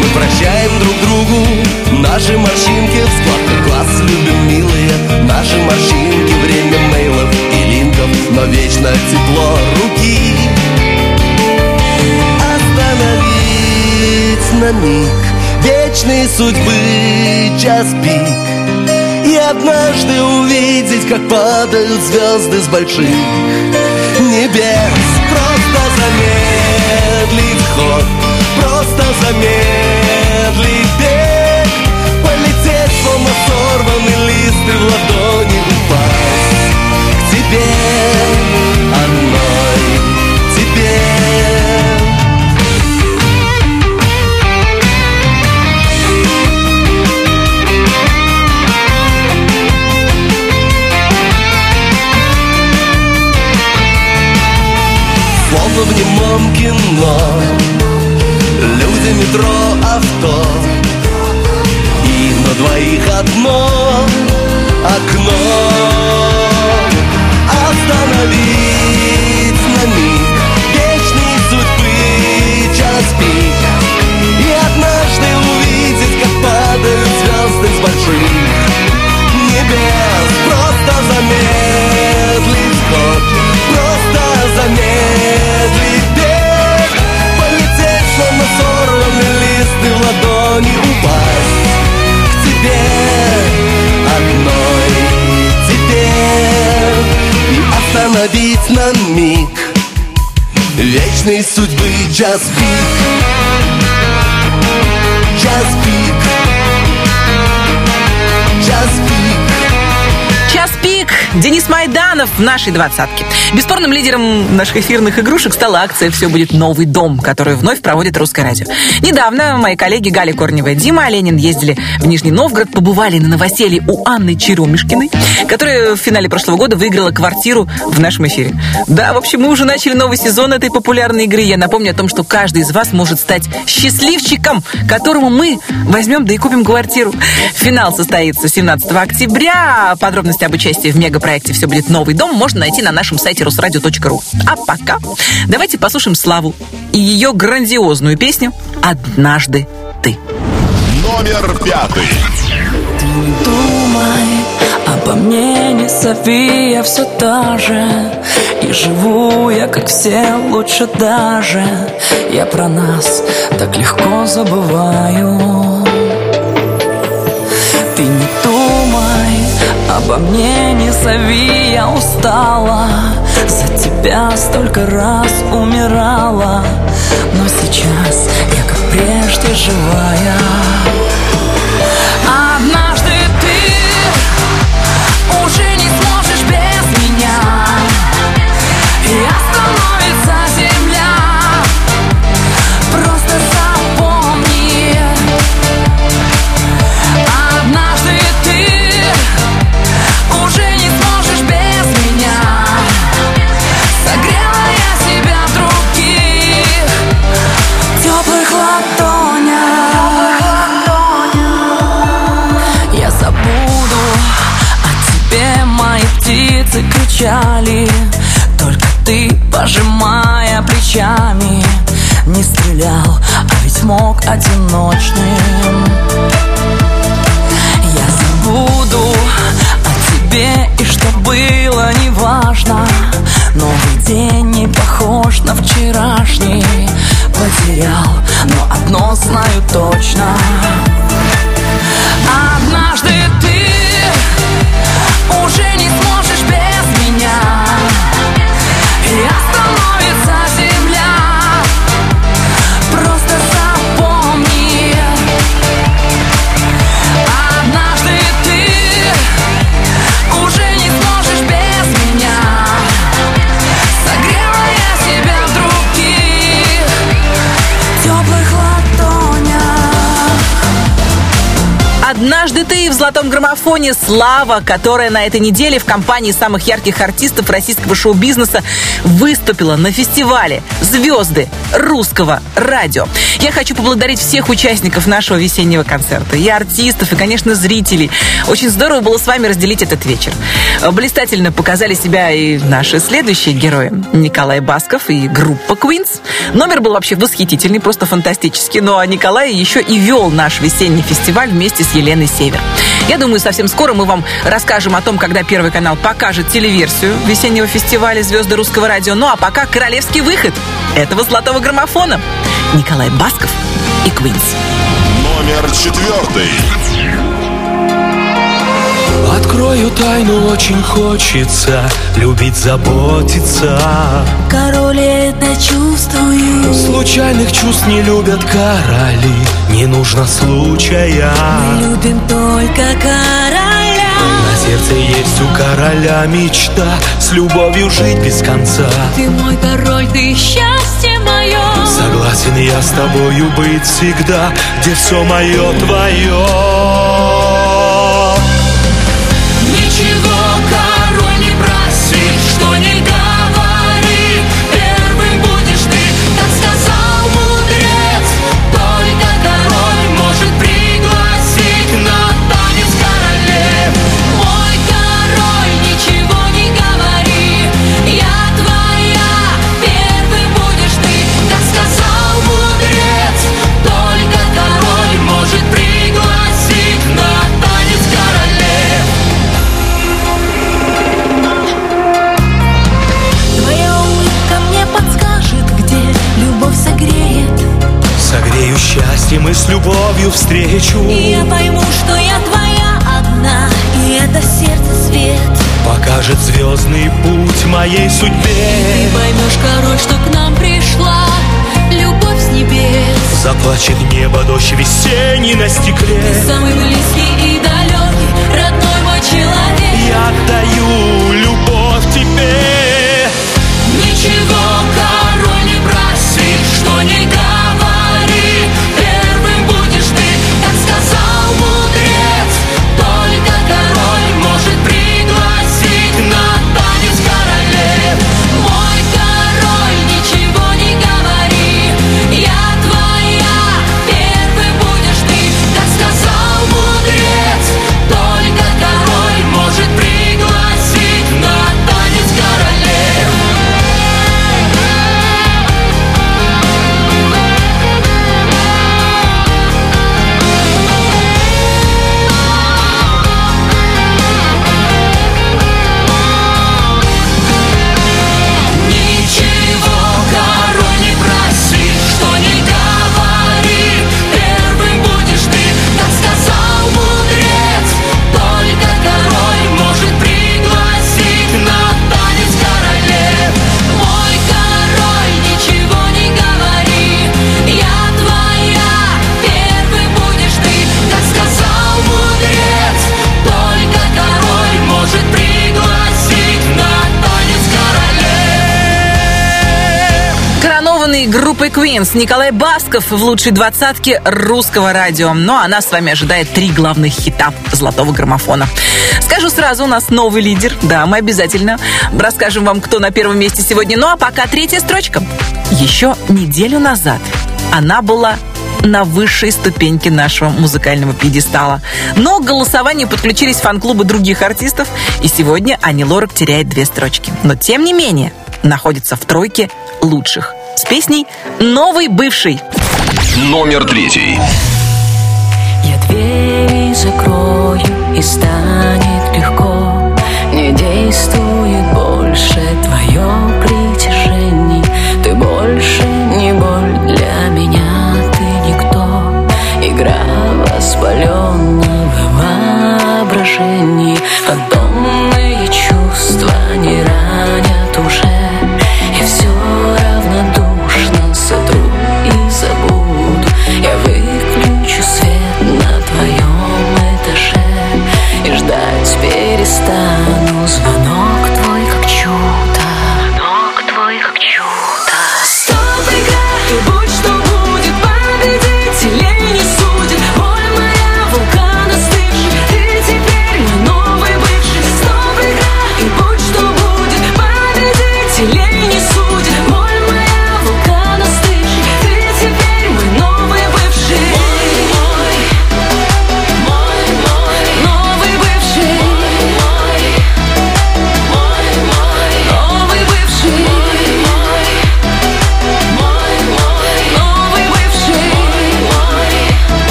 Мы прощаем друг другу Наши морщинки, сколько глаз, любим, милые. Наши морщинки, время мейлов и линков, но вечно тепло руки. Остановить на миг вечной судьбы час пик и однажды увидеть, как падают звезды с больших небес. Просто замедлить ход, просто замедлить бег, полететь, словно сорванный лист, и в ладони упасть к тебе, одной тебе. Словно в немом кино, люди, метро, авто, и на двоих одно окно. Остановить на миг вечной судьбы час пик и однажды увидеть, как падают звезды с больших небес. Просто замедлить ход, просто замедлить. Ты в ладони упасть к тебе, одной тебе. И остановить на миг вечной судьбы час пик, час пик, час пик, час пик. Денис Майданов в нашей двадцатке. Бесспорным лидером наших эфирных игрушек стала акция «Все будет новый дом», которую вновь проводит Русское радио. Недавно мои коллеги Галя Корнева и Дима Оленин ездили в Нижний Новгород, побывали на новоселье у Анны Черемишкиной, которая в финале прошлого года выиграла квартиру в нашем эфире. Да, в общем, мы уже начали новый сезон этой популярной игры. Я напомню о том, что каждый из вас может стать счастливчиком, которому мы возьмем да и купим квартиру. Финал состоится семнадцатого октября. Подробности об участии в мега проекте «Все будет новый дом» можно найти на нашем сайте русрадио точка ру. А пока давайте послушаем Славу и ее грандиозную песню «Однажды ты». Номер пятый. Ты не думай обо мне, не зови, я все та же. И живу я, как все, лучше даже. Я про нас так легко забываю. Ты не думай обо мне, не зови, я устала. За тебя столько раз умирала, но сейчас я как прежде живая. Однажды ты уже не сможешь без меня, и остановится земля. Просто запомни. Однажды ты уже не сможешь без меня. Согрела я себя в других теплых ладонях. Я забуду о тебе, мои птицы кричали. Только ты, пожимая плечами, не стрелял, а ведь мог одиночным. Я забуду и что было неважно. Новый день не похож на вчерашний. Потерял, но одно знаю точно. Однажды ты уже не сможешь без меня, и остановится земля. Просто запомни. Однажды уже не сможешь без меня. Согрела я себя в других теплых ладонях. «Однажды ты» в «Золотом граммофоне» Слава, которая на этой неделе в компании самых ярких артистов российского шоу-бизнеса выступила на фестивале «Звезды Русского радио». Я хочу поблагодарить всех участников нашего весеннего концерта, и артистов, и, конечно, зрителей. Очень здорово было с вами разделить этот вечер. Блистательно показали себя и наши следующие герои. Николай Басков и группа «Квинс». Номер был вообще восхитительный, просто фантастический. Ну а Николай еще и вел наш весенний фестиваль вместе с Еленой Север. Я думаю, совсем скоро мы вам расскажем о том, когда Первый канал покажет телеверсию весеннего фестиваля «Звезды Русского радио». Ну а пока королевский выход этого «Золотого граммофона». Николай Басков и «Квинс». Номер четвертый. Открою тайну, очень хочется любить, заботиться. Король, я это чувствую. Случайных чувств не любят короли, не нужно случая. Мы любим только короля. На сердце есть у короля мечта, с любовью жить без конца. Ты мой король, ты счастье мое. Согласен я с тобою быть всегда, где все мое твое. Ничего король не проси, что не говори, первым будешь ты, так сказал мудрец. Только король может пригласить на танец королев. Мой король, ничего не говори, я твоя, первым будешь ты, так сказал мудрец. Только король может пригласить на танец королев. Согреет. Согрею счастьем и с любовью встречу. И я пойму, что я твоя одна, и это сердце свет. Покажет звездный путь моей судьбе. И ты поймешь, король, что к нам пришла любовь с небес. Заплачет небо дождь весенний на стекле. Ты самый близкий и далекий, родной мой человек. Я отдаю любовь тебе. Ничего, король, не проси, что не говори, первым будешь ты, как сказал мудрец. Только король может пригласить на танец королев. Мой король, ничего не говори, я твоя, первым будешь ты, как сказал мудрец. Только король может пригласить на танец королев. Группой «Квинс» Николай Басков в лучшей двадцатке Русского радио. Ну а нас с вами ожидает три главных хита «Золотого граммофона». Скажу сразу, у нас новый лидер. Да, мы обязательно расскажем вам, кто на первом месте сегодня. Ну а пока третья строчка. Еще неделю назад она была на высшей ступеньке нашего музыкального пьедестала. Но к голосованию подключились фан-клубы других артистов, и сегодня Ани Лорак теряет две строчки. Но тем не менее находится в тройке лучших с песней «Новый бывший». Номер третий. Я двери закрою, и станет легко. Не действует больше твое притяжение. Ты больше не боль для меня, ты никто. Игра воспаленного воображения. Фантомные чувства не ранят уже. И все равнодушно сотру и забуду. Я выключу свет на твоем этаже и ждать перестану. Звонок твой как чудо, звонок твой как чудо. Стоп, игра, и будь что будет, победителей не судит. Боль моя вулкана.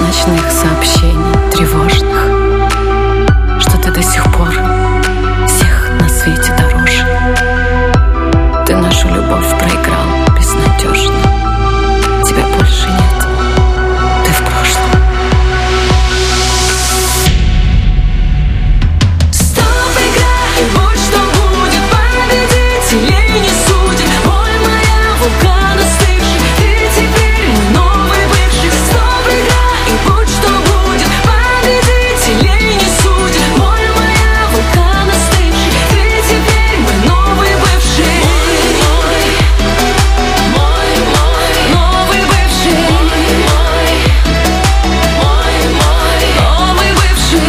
ночных сообщений тревожных, что ты до сих пор всех на свете дороже. Ты нашу любовь проиграл безнадежно. Тебя больше нет, ты в прошлом. Стоп, игра, и будь что будет, победителей не судит. Боль моя, вулкан остывший, ты теперь не новый бывший. Стоп, игра, и будь что будет, победителей не судит. Боль моя, вулкан остывший, ты теперь мы новый бывший. Мой, мой, мой, мой, новый бывший. Мой, мой, мой, новый бывший.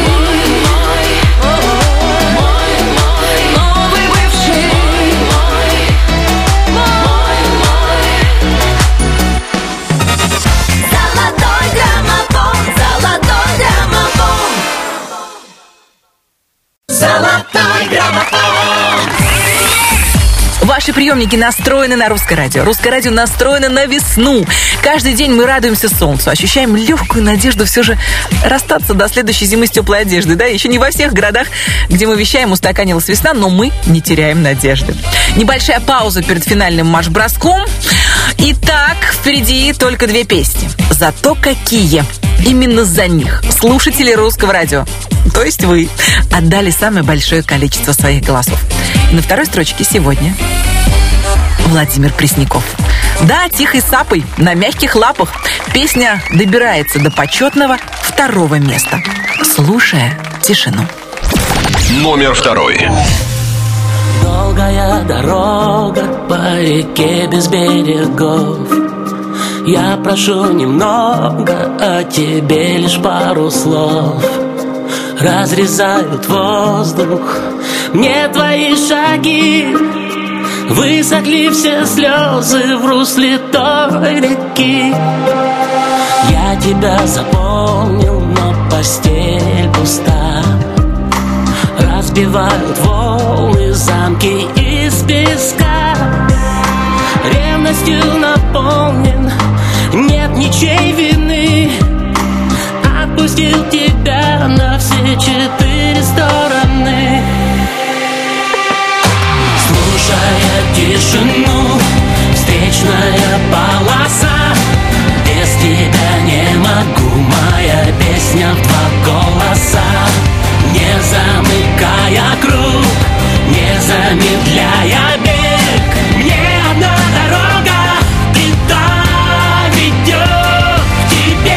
Мой, мой, мой, новый бывший. Мой, мой, мой. Золотой граммофон, золотой граммофон. Золотой граммофон. Ваши приемники настроены на Русское радио. Русское радио настроено на весну. Каждый день мы радуемся солнцу, ощущаем легкую надежду все же расстаться до следующей зимы с теплой одеждой. Да, еще не во всех городах, где мы вещаем, устаканилась весна, но мы не теряем надежды. Небольшая пауза перед финальным марш-броском. Итак, впереди только две песни. Зато какие! Именно за них слушатели Русского радио, то есть вы, отдали самое большое количество своих голосов. И на второй строчке сегодня Владимир Пресняков. Да, тихой сапой, на мягких лапах. Песня добирается до почетного второго места. Слушая тишину. Номер второй. Долгая дорога по реке без берегов. Я прошу немного, а тебе лишь пару слов. Разрезают воздух мне твои шаги. Высохли все слезы в русле той реки. Я тебя запомнил, но постель пуста. Разбивают волны замки из песка. Ревностью наполнен, нет ничьей вины. Отпустил тебя на все четыре стороны. Слушая тишину, встречная полоса. Без тебя не могу, моя песня в два голоса. Не замыкая круг, не замедляя бег, мне одна дорога и та ведет к тебе.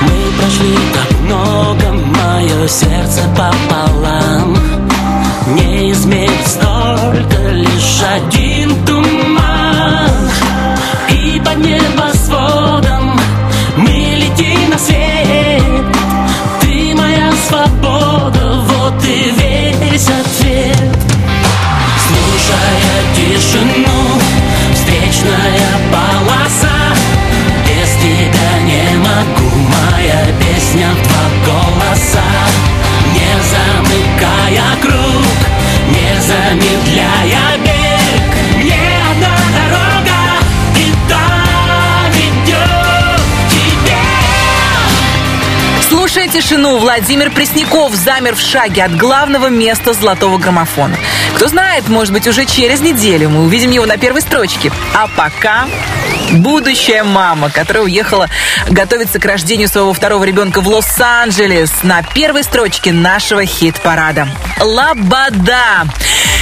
Мы прошли так много, мое сердце пополам. Не измерить столько, лишь один туман. И под небосводом мы летим на свет. Ты моя свобода, вот и весь ответ. Слушая тишину, встречная полоса. Без тебя не могу, моя песня в два голоса. Не замыкая круг, не замедляя бег, мне одна дорога и та ведет к тебе. Слушая тишину, Владимир Пресняков замер в шаге от главного места золотого граммофона. Кто знает, может быть, уже через неделю мы увидим его на первой строчке. А пока... Будущая мама, которая уехала готовиться к рождению своего второго ребенка в Лос-Анджелес, на первой строчке нашего хит-парада. Лобода.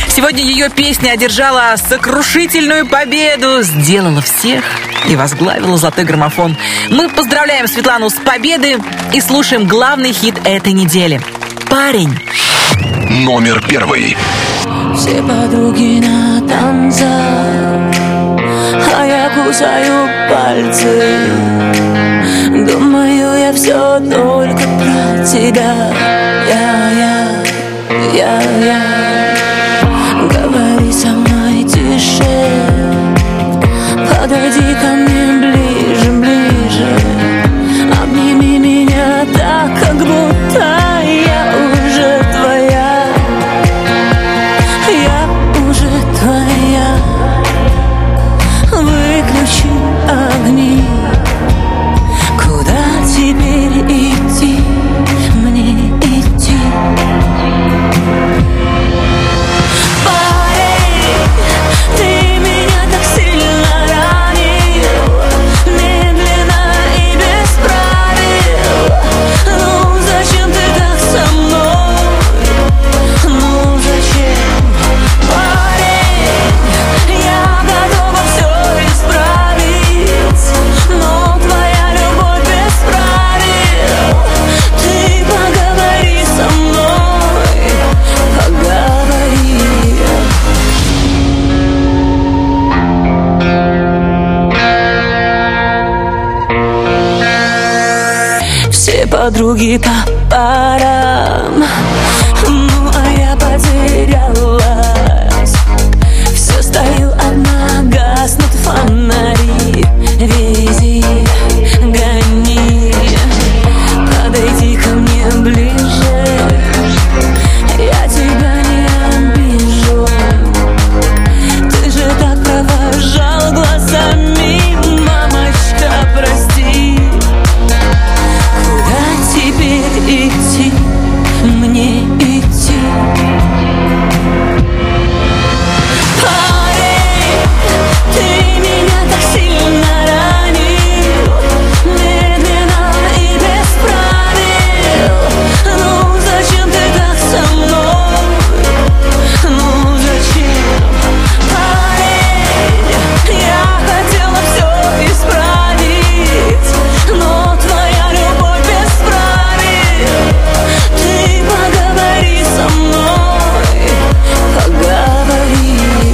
Сегодня ее песня одержала сокрушительную победу, сделала всех и возглавила золотой граммофон. Мы поздравляем Светлану с победой и слушаем главный хит этой недели. Парень. Номер первый. Все подруги на танцах, а я кусаю пальцы. Думаю, я все только про тебя. Я, я, я, я. Говори со мной тише. Подойди ко мне ближе, ближе. Обними меня так, как будто я уже твоя. подруги по парам. Ну а я потерялась, все стою одна, гаснут фонари. Вези, гони, подойди ко мне ближе, я тебя не обижу. Ты же так провожал глазами, мамочка, прости. Куда теперь идти, мне идти? Парень, ты меня так сильно ранил, медленно и без правил. Ну зачем ты так со мной? Ну зачем? Парень, я хотела все исправить, но твоя любовь без правил. Ты поговори со мной, поговори. Парень,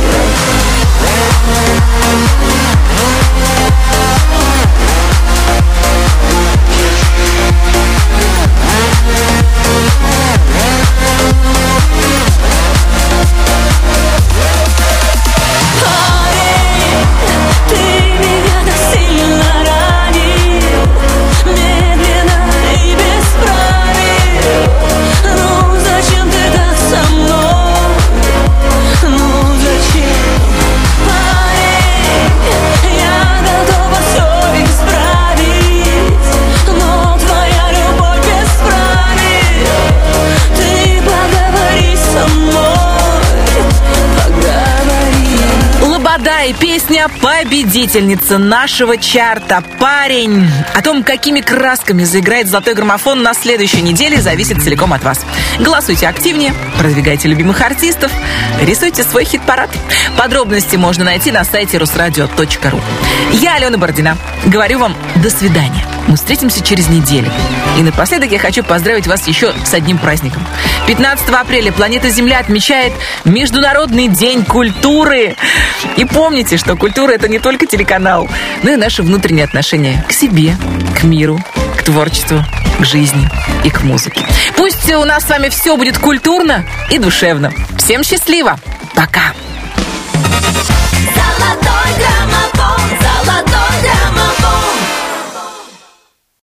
ты меня так сильно ранил, медленно и без правил. Ну зачем ты так со мной? Ну зачем? Парень, я готова все исправить, но твоя любовь без правил. Ты поговори со мной, поговори. Лобода и песня «Победительница» нашего чарта. Парень. О том, какими красками заиграет «Золотой граммофон» на следующей неделе, зависит целиком от вас. Голосуйте активнее, продвигайте любимых артистов, рисуйте свой хит-парад. Подробности можно найти на сайте русрадио точка ру. Я Алена Бородина. Говорю вам до свидания. Мы встретимся через неделю. И напоследок я хочу поздравить вас еще с одним праздником. пятнадцатого апреля планета Земля отмечает Международный день культуры. И помните, что культура – это не только телеканал, но и наши внутренние отношения к себе, к миру, к творчеству, к жизни и к музыке. Пусть у нас с вами все будет культурно и душевно. Всем счастливо! Пока! Золотой граммофон, золотой граммофон.